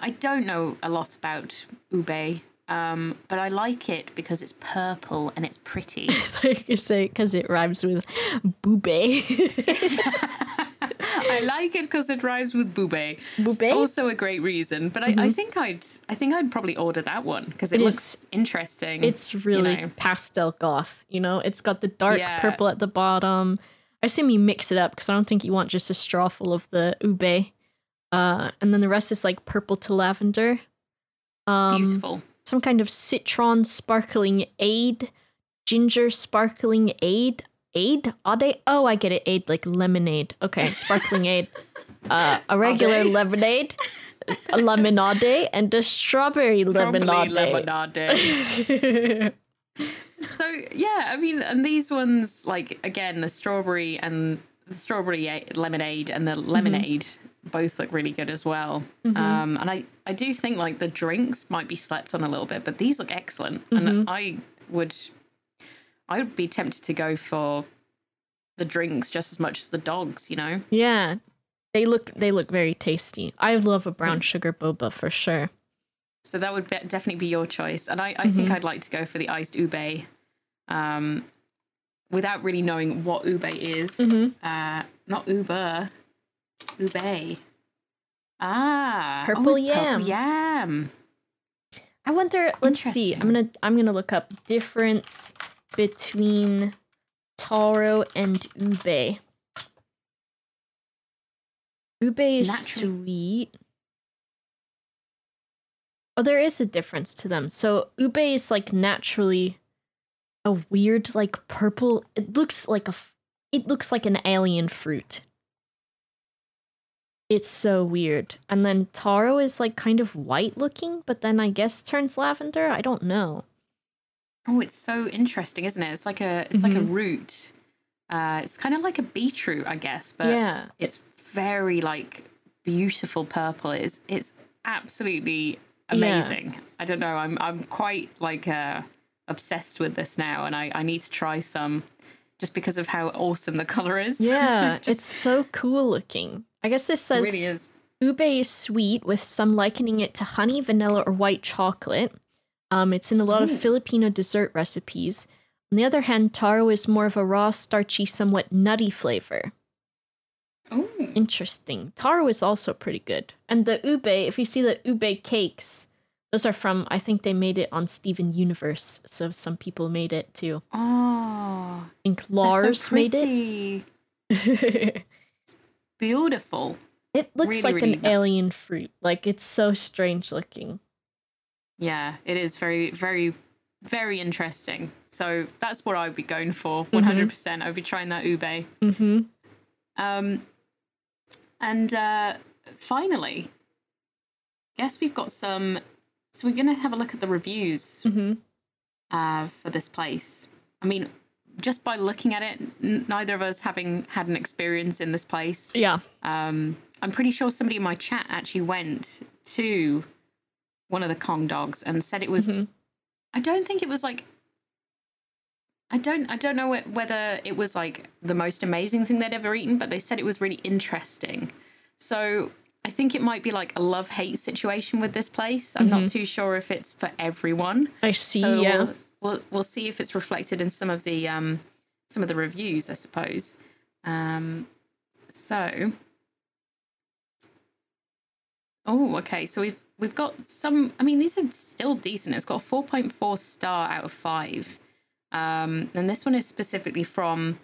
I don't know a lot about ube, um, but I like it because it's purple and it's pretty. I thought you could say it because it rhymes with boobay. I like it because it rhymes with boobay. Boobay? Also a great reason. But I, mm-hmm. I think I'd I think I'd probably order that one because it, it looks is, interesting. It's really you know. pastel goth, you know? It's got the dark yeah. purple at the bottom. I assume you mix it up because I don't think you want just a straw full of the ube. Uh, and then the rest is like purple to lavender. Um, it's beautiful. Some kind of citron sparkling aid. Ginger sparkling aid. Aid? Ade? Oh, I get it. Aid, like lemonade. Okay, sparkling aid. Uh, a regular lemonade, a lemonade, and a strawberry lemonade. lemonade. So, yeah, I mean, and these ones, like, again, the strawberry and the strawberry lemonade and the lemonade mm-hmm. both look really good as well. Mm-hmm. Um, and I, I do think, like, the drinks might be slept on a little bit, but these look excellent. Mm-hmm. And I would... I would be tempted to go for the drinks just as much as the dogs, you know? Yeah. They look they look very tasty. I love a brown sugar boba for sure. So that would be, definitely be your choice. And I, I mm-hmm. think I'd like to go for the iced ube. Um, without really knowing what ube is. Mm-hmm. Uh, not uber. Ube. Ah. Purple oh, yam. Purple yam. I wonder, let's see. I'm gonna I'm gonna look up difference between taro and ube. Ube is natural. Sweet. Oh, there is a difference to them. So ube is like naturally a weird, like purple. It looks like a. It looks like an alien fruit. It's so weird. And then taro is like kind of white looking, but then I guess turns lavender. I don't know. Oh, it's so interesting, isn't it? It's like a it's mm-hmm. like a root. Uh, it's kind of like a beetroot, I guess, but yeah. it's very like beautiful purple. It's it's absolutely amazing. Yeah. I don't know. I'm I'm quite like uh, obsessed with this now, and I, I need to try some just because of how awesome the color is. Yeah, just, it's so cool looking. I guess this says really is. Ube is sweet with some likening it to honey, vanilla, or white chocolate. Um, it's in a lot of mm. Filipino dessert recipes. On the other hand, taro is more of a raw, starchy, somewhat nutty flavor. Oh, interesting. Taro is also pretty good. And the ube, if you see the ube cakes, those are from, I think they made it on Steven Universe. So some people made it too. Oh, I think Lars so made it. It's beautiful. It looks really, like really an nice. alien fruit. Like it's so strange looking. Yeah, it is very, very, very interesting. So that's what I'd be going for, one hundred percent. Mm-hmm. I'd be trying that ube. Mm-hmm. Um, and uh, finally, I guess we've got some... So we're going to have a look at the reviews mm-hmm. uh, for this place. I mean, just by looking at it, n- neither of us having had an experience in this place. Yeah. Um, I'm pretty sure somebody in my chat actually went to... one of the Kong Dogs and said it was mm-hmm. I don't think it was like I don't I don't know whether it was like the most amazing thing they'd ever eaten, but they said it was really interesting. So I think it might be like a love-hate situation with this place. I'm mm-hmm. not too sure if it's for everyone. I see, so yeah. We'll, we'll we'll see if it's reflected in some of the um some of the reviews, I suppose. Um, so, oh, okay. So we've we've got some. I mean, these are still decent. It's got a four point four star out of five. Um, and this one is specifically from.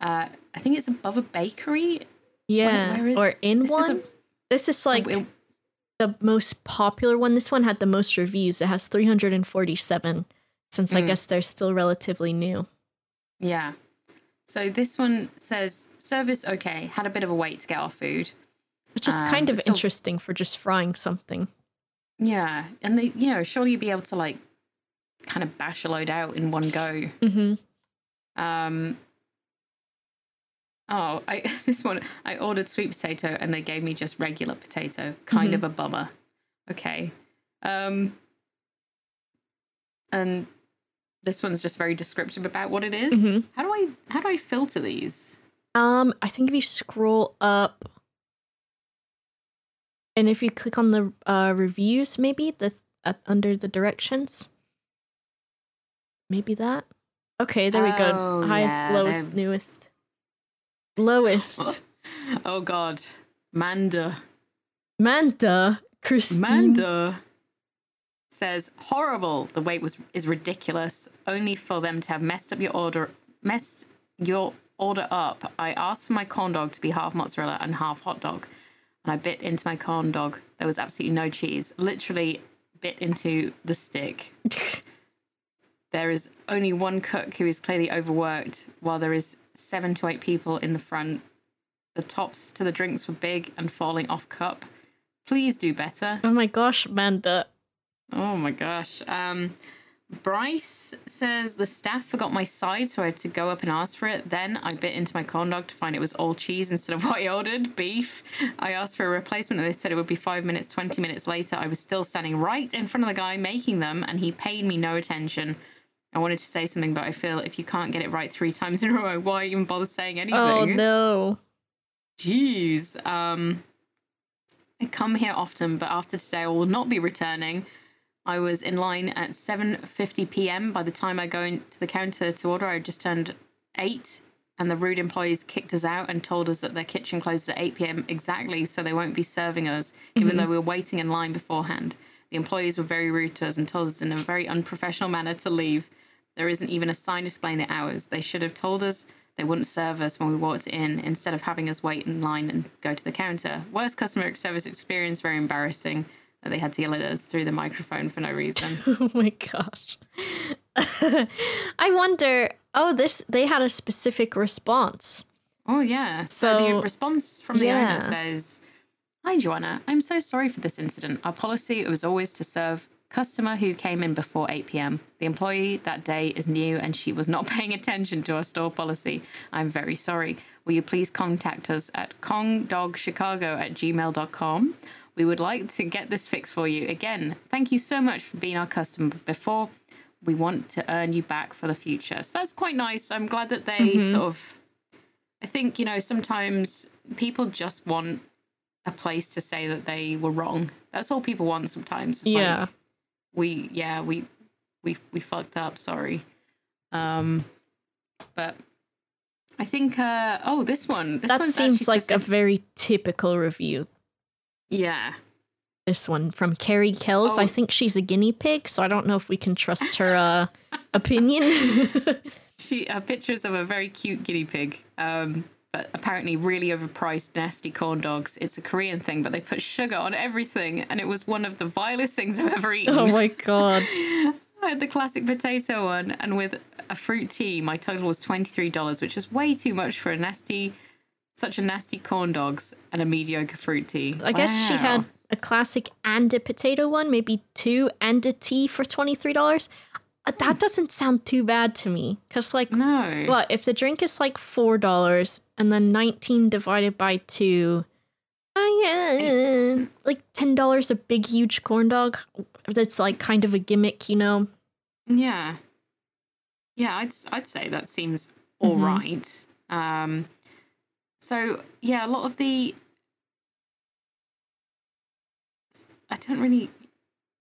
Uh, I think it's above a bakery. Yeah, where, where is, or in this one. Is a, this is like so the most popular one. This one had the most reviews. It has three hundred forty-seven, since mm. I guess they're still relatively new. Yeah. So this one says, service okay, had a bit of a wait to get our food. Which is um, kind of still interesting for just frying something. Yeah. And, they, you know, surely you'd be able to, like, kind of bash a load out in one go. Mm-hmm. Um. Oh, I, this one, I ordered sweet potato and they gave me just regular potato. Kind mm-hmm. of a bummer. Okay. Um, and this one's just very descriptive about what it is. Mm-hmm. How do I how do I filter these? Um, I think if you scroll up and if you click on the uh, reviews, maybe that's uh, under the directions. Maybe that. Okay, there oh, we go. Highest, yeah, lowest, they're... newest. Lowest. Oh, God. Manda. Manda? Christine? Manda says, horrible. The wait was is ridiculous. Only for them to have messed up your order messed your order up. I asked for my corn dog to be half mozzarella and half hot dog. And I bit into my corn dog. There was absolutely no cheese. Literally bit into the stick. There is only one cook who is clearly overworked, while there is seven to eight people in the front. The tops to the drinks were big and falling off cup. Please do better. Oh my gosh, Amanda. Oh my gosh. Um, Bryce says, the staff forgot my side, so I had to go up and ask for it. Then I bit into my corn dog to find it was all cheese instead of what I ordered, beef. I asked for a replacement and they said it would be five minutes, twenty minutes later. I was still standing right in front of the guy making them and he paid me no attention. I wanted to say something, but I feel if you can't get it right three times in a row, why even bother saying anything? Oh, no. Jeez. Um, I come here often, but after today, I will not be returning. I was in line at seven fifty p.m. By the time I go to the counter to order, I just turned eight, and the rude employees kicked us out and told us that their kitchen closes at eight p.m. exactly, so they won't be serving us, mm-hmm. even though we were waiting in line beforehand. The employees were very rude to us and told us in a very unprofessional manner to leave. There isn't even a sign displaying the hours. They should have told us they wouldn't serve us when we walked in instead of having us wait in line and go to the counter. Worst customer service experience, very embarrassing that they had to yell at us through the microphone for no reason. Oh my gosh. I wonder, oh, this they had a specific response. Oh yeah. So, so the response from the yeah. owner says, "Hi Joanna, I'm so sorry for this incident. Our policy was always to serve customer who came in before eight p.m. The employee that day is new and she was not paying attention to our store policy. I'm very sorry. Will you please contact us at kongdogchicago at gmail dot com? We would like to get this fixed for you. Again, thank you so much for being our customer before. We want to earn you back for the future." So that's quite nice. I'm glad that they mm-hmm. sort of... I think, you know, sometimes people just want a place to say that they were wrong. That's all people want sometimes. It's yeah. like, we, yeah, we, we, we fucked up. Sorry. Um, but I think, uh, oh, this one, this that seems like specific- a very typical review. Yeah. This one from Carrie Kells. Oh. I think she's a guinea pig, so I don't know if we can trust her uh, opinion. She, her pictures of a very cute guinea pig. Um, but apparently really overpriced, nasty corn dogs. It's a Korean thing, but they put sugar on everything, and it was one of the vilest things I've ever eaten. Oh my god. I had the classic potato one, and with a fruit tea, my total was twenty-three dollars, which is way too much for a nasty... Such a nasty corn dogs and a mediocre fruit tea. I wow. guess she had a classic and a potato one, maybe two and a tea for twenty-three dollars. That doesn't sound too bad to me. Because, like, no. What, if the drink is like four dollars and then nineteen divided by two, oh yeah, like ten dollars a big, huge corn dog that's like kind of a gimmick, you know? Yeah. Yeah, I'd, I'd say that seems all mm-hmm. right. Um, So, yeah, a lot of the I don't really...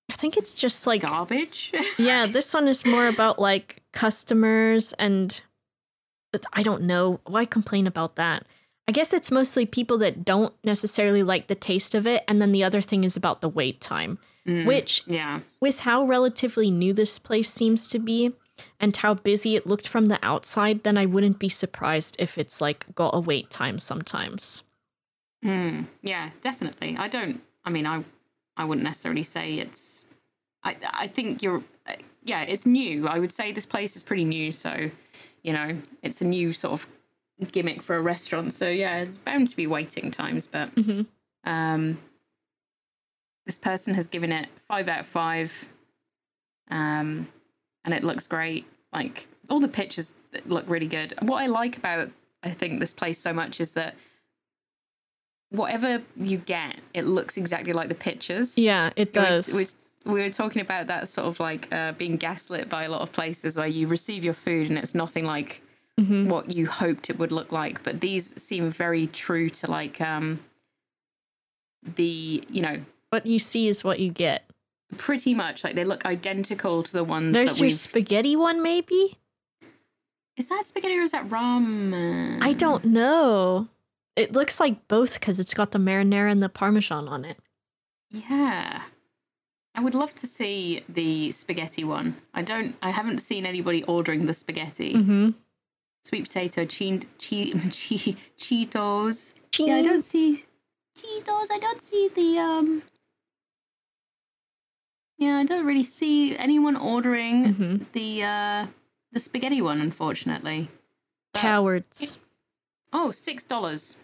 I think it's just like... Garbage? Yeah, this one is more about like customers and... I don't know. Why complain about that? I guess it's mostly people that don't necessarily like the taste of it. And then the other thing is about the wait time, mm, which yeah. with how relatively new this place seems to be and how busy it looked from the outside, then I wouldn't be surprised if it's like got a wait time sometimes. Mm, yeah, definitely. I don't, I mean, I, I wouldn't necessarily say it's, I, I think you're, yeah, it's new. I would say this place is pretty new. So, you know, it's a new sort of gimmick for a restaurant, so yeah, it's bound to be waiting times, but mm-hmm. um this person has given it five out of five, um and it looks great. Like, all the pictures look really good. What I like about, I think, this place so much is that whatever you get, it looks exactly like the pictures. Yeah, it does. we, we, We were talking about that sort of like uh, being gaslit by a lot of places where you receive your food and it's nothing like mm-hmm. what you hoped it would look like. But these seem very true to like um, the, you know. What you see is what you get. Pretty much. Like, they look identical to the ones There's that we There's your we've... spaghetti one, maybe? Is that spaghetti or is that ramen? I don't know. It looks like both because it's got the marinara and the parmesan on it. Yeah. I would love to see the spaghetti one. I don't. I haven't seen anybody ordering the spaghetti. Mm-hmm. Sweet potato, che- che- che- Cheetos. Cheese. Yeah, I don't see Cheetos. I don't see the. Um... Yeah, I don't really see anyone ordering mm-hmm. the uh, the spaghetti one, unfortunately. But... Cowards. Oh, six dollars.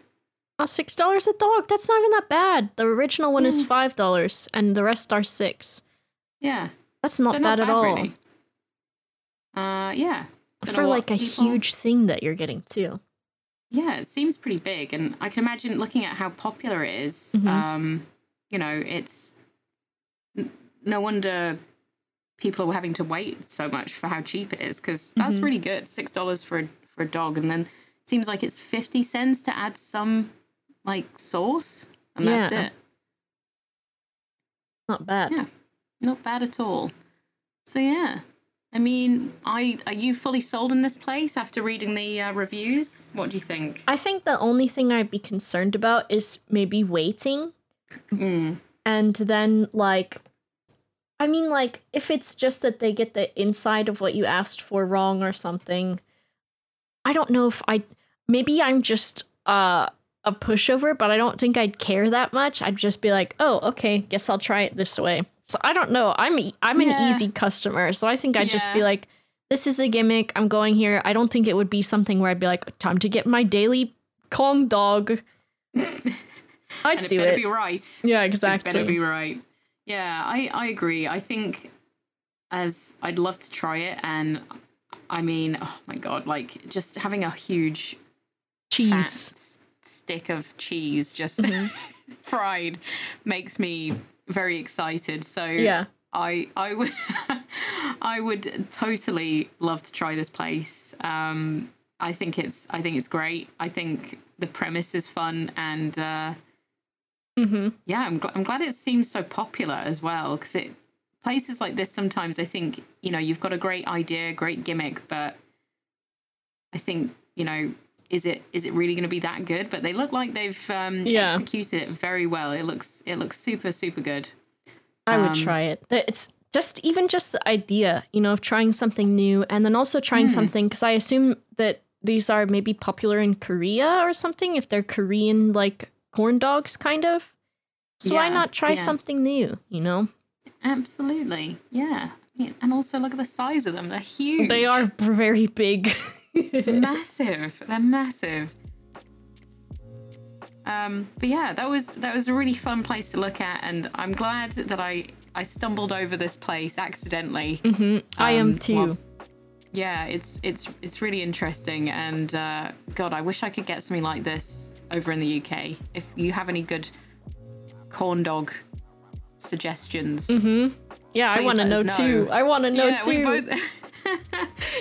Oh, six dollars a dog. That's not even that bad. The original one mm. is five dollars and the rest are six. Yeah. That's not, so not bad, bad at all. Really. Uh, yeah. Don't For like a people... huge thing that you're getting too. Yeah, it seems pretty big. And I can imagine looking at how popular it is. Mm-hmm. Um, you know, it's no wonder people are having to wait so much for how cheap it is, because that's mm-hmm. really good. six dollars for, for a dog. And then it seems like it's fifty cents to add some like sauce, and yeah. that's it. Not bad. Yeah, not bad at all. So yeah, I mean, I are you fully sold in this place after reading the uh, reviews? What do you think? I think the only thing I'd be concerned about is maybe waiting, mm. and then like, I mean, like if it's just that they get the inside of what you asked for wrong or something, I don't know if I. Maybe I'm just uh. a pushover, but I don't think I'd care that much. I'd just be like, oh, okay, guess I'll try it this way. So I don't know. I'm e- I'm yeah. an easy customer, so I think I'd yeah. just be like, this is a gimmick. I'm going here. I don't think it would be something where I'd be like, time to get my daily Kong Dog. I'd and it do better it. Be right. Yeah, exactly. It better be right. Yeah, I, I agree. I think as I'd love to try it, and I mean, oh my god, like just having a huge cheese. Fat, stick of cheese just mm-hmm. fried makes me very excited, so yeah i i would i would totally love to try this place. um i think it's i think it's great. I think the premise is fun, and uh mm-hmm. yeah i'm, gl- I'm glad it seems so popular as well, because it places like this sometimes, I think, you know, you've got a great idea, great gimmick, but I think, you know, Is it is it really going to be that good? But they look like they've um, yeah. executed it very well. It looks it looks super, super good. I um, would try it. It's just even just the idea, you know, of trying something new, and then also trying hmm. something, because I assume that these are maybe popular in Korea or something, if they're Korean, like corn dogs, kind of. So yeah, why not try yeah. something new, you know? Absolutely. Yeah. And also look at the size of them. They're huge. They are very big. massive they're massive um but yeah, that was that was a really fun place to look at, and I'm glad that I I stumbled over this place accidentally. mm-hmm. I um, am too. Well, yeah, it's it's it's really interesting, and uh god, I wish I could get something like this over in the U K. If you have any good corn dog suggestions, mm-hmm. yeah I want to know, know too I want to know yeah, too we both-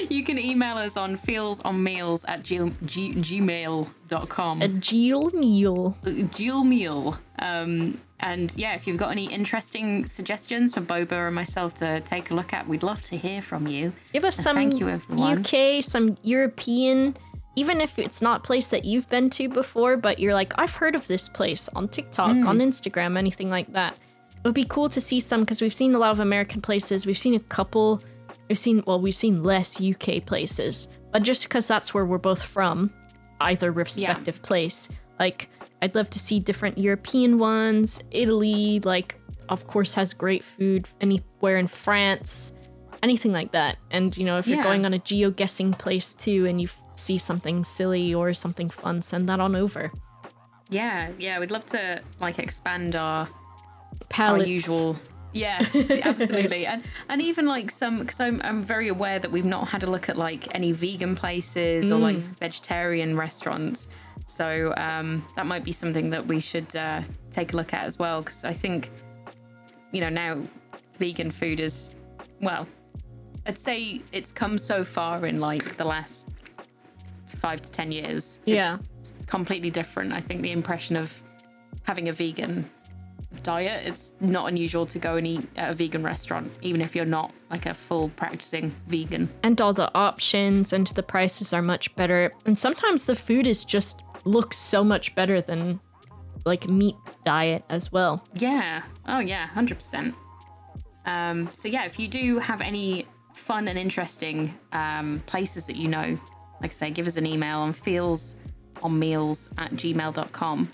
You can email us on feelsonmeals at g- g- gmail dot com. A Gmail. Gmail. Um, And yeah, if you've got any interesting suggestions for Boba and myself to take a look at, we'd love to hear from you. Give us some thank you, everyone. U K, some European, even if it's not a place that you've been to before, but you're like, I've heard of this place on TikTok, mm. on Instagram, anything like that. It would be cool to see some, because we've seen a lot of American places. We've seen a couple, we've seen, well, we've seen less U K places, but just because that's where we're both from, either respective yeah. place, like, I'd love to see different European ones. Italy, like, of course, has great food. Anywhere in France, anything like that. And, you know, if yeah. you're going on a geo-guessing place, too, and you f- see something silly or something fun, send that on over. Yeah, yeah. We'd love to, like, expand our, our usual... Yes, absolutely. and and even, like, some... Because I'm, I'm very aware that we've not had a look at, like, any vegan places mm. or, like, vegetarian restaurants. So um, that might be something that we should uh, take a look at as well, because I think, you know, now vegan food is, well, I'd say it's come so far in like the last five to ten years. Yeah. It's completely different. I think the impression of having a vegan diet, it's not unusual to go and eat at a vegan restaurant, even if you're not like a full practicing vegan. And all the options and the prices are much better. And sometimes the food is just looks so much better than like meat diet as well. Yeah. Oh yeah, one hundred percent. Um, so yeah, if you do have any fun and interesting um, places that you know, like I say, give us an email on feels on meals at gmail dot com.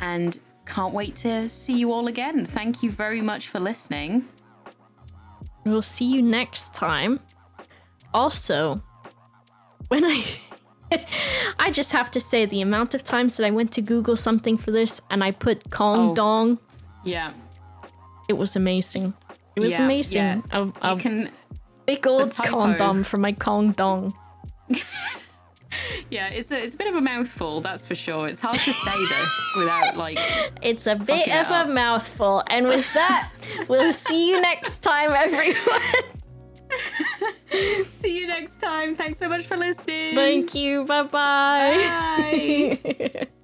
And can't wait to see you all again. Thank you very much for listening. We'll see you next time. Also, when I... I just have to say the amount of times that I went to Google something for this and I put Kong Dong. Yeah. It was amazing. It was yeah, amazing. Yeah. A, a you can... Big old condom for my Kong Dong. Yeah, it's a it's a bit of a mouthful, that's for sure. It's hard to say this without, like... It's a bit of a mouthful. And with that, we'll see you next time, everyone. See you next time. Thanks so much for listening. Thank you. Bye-bye. Bye.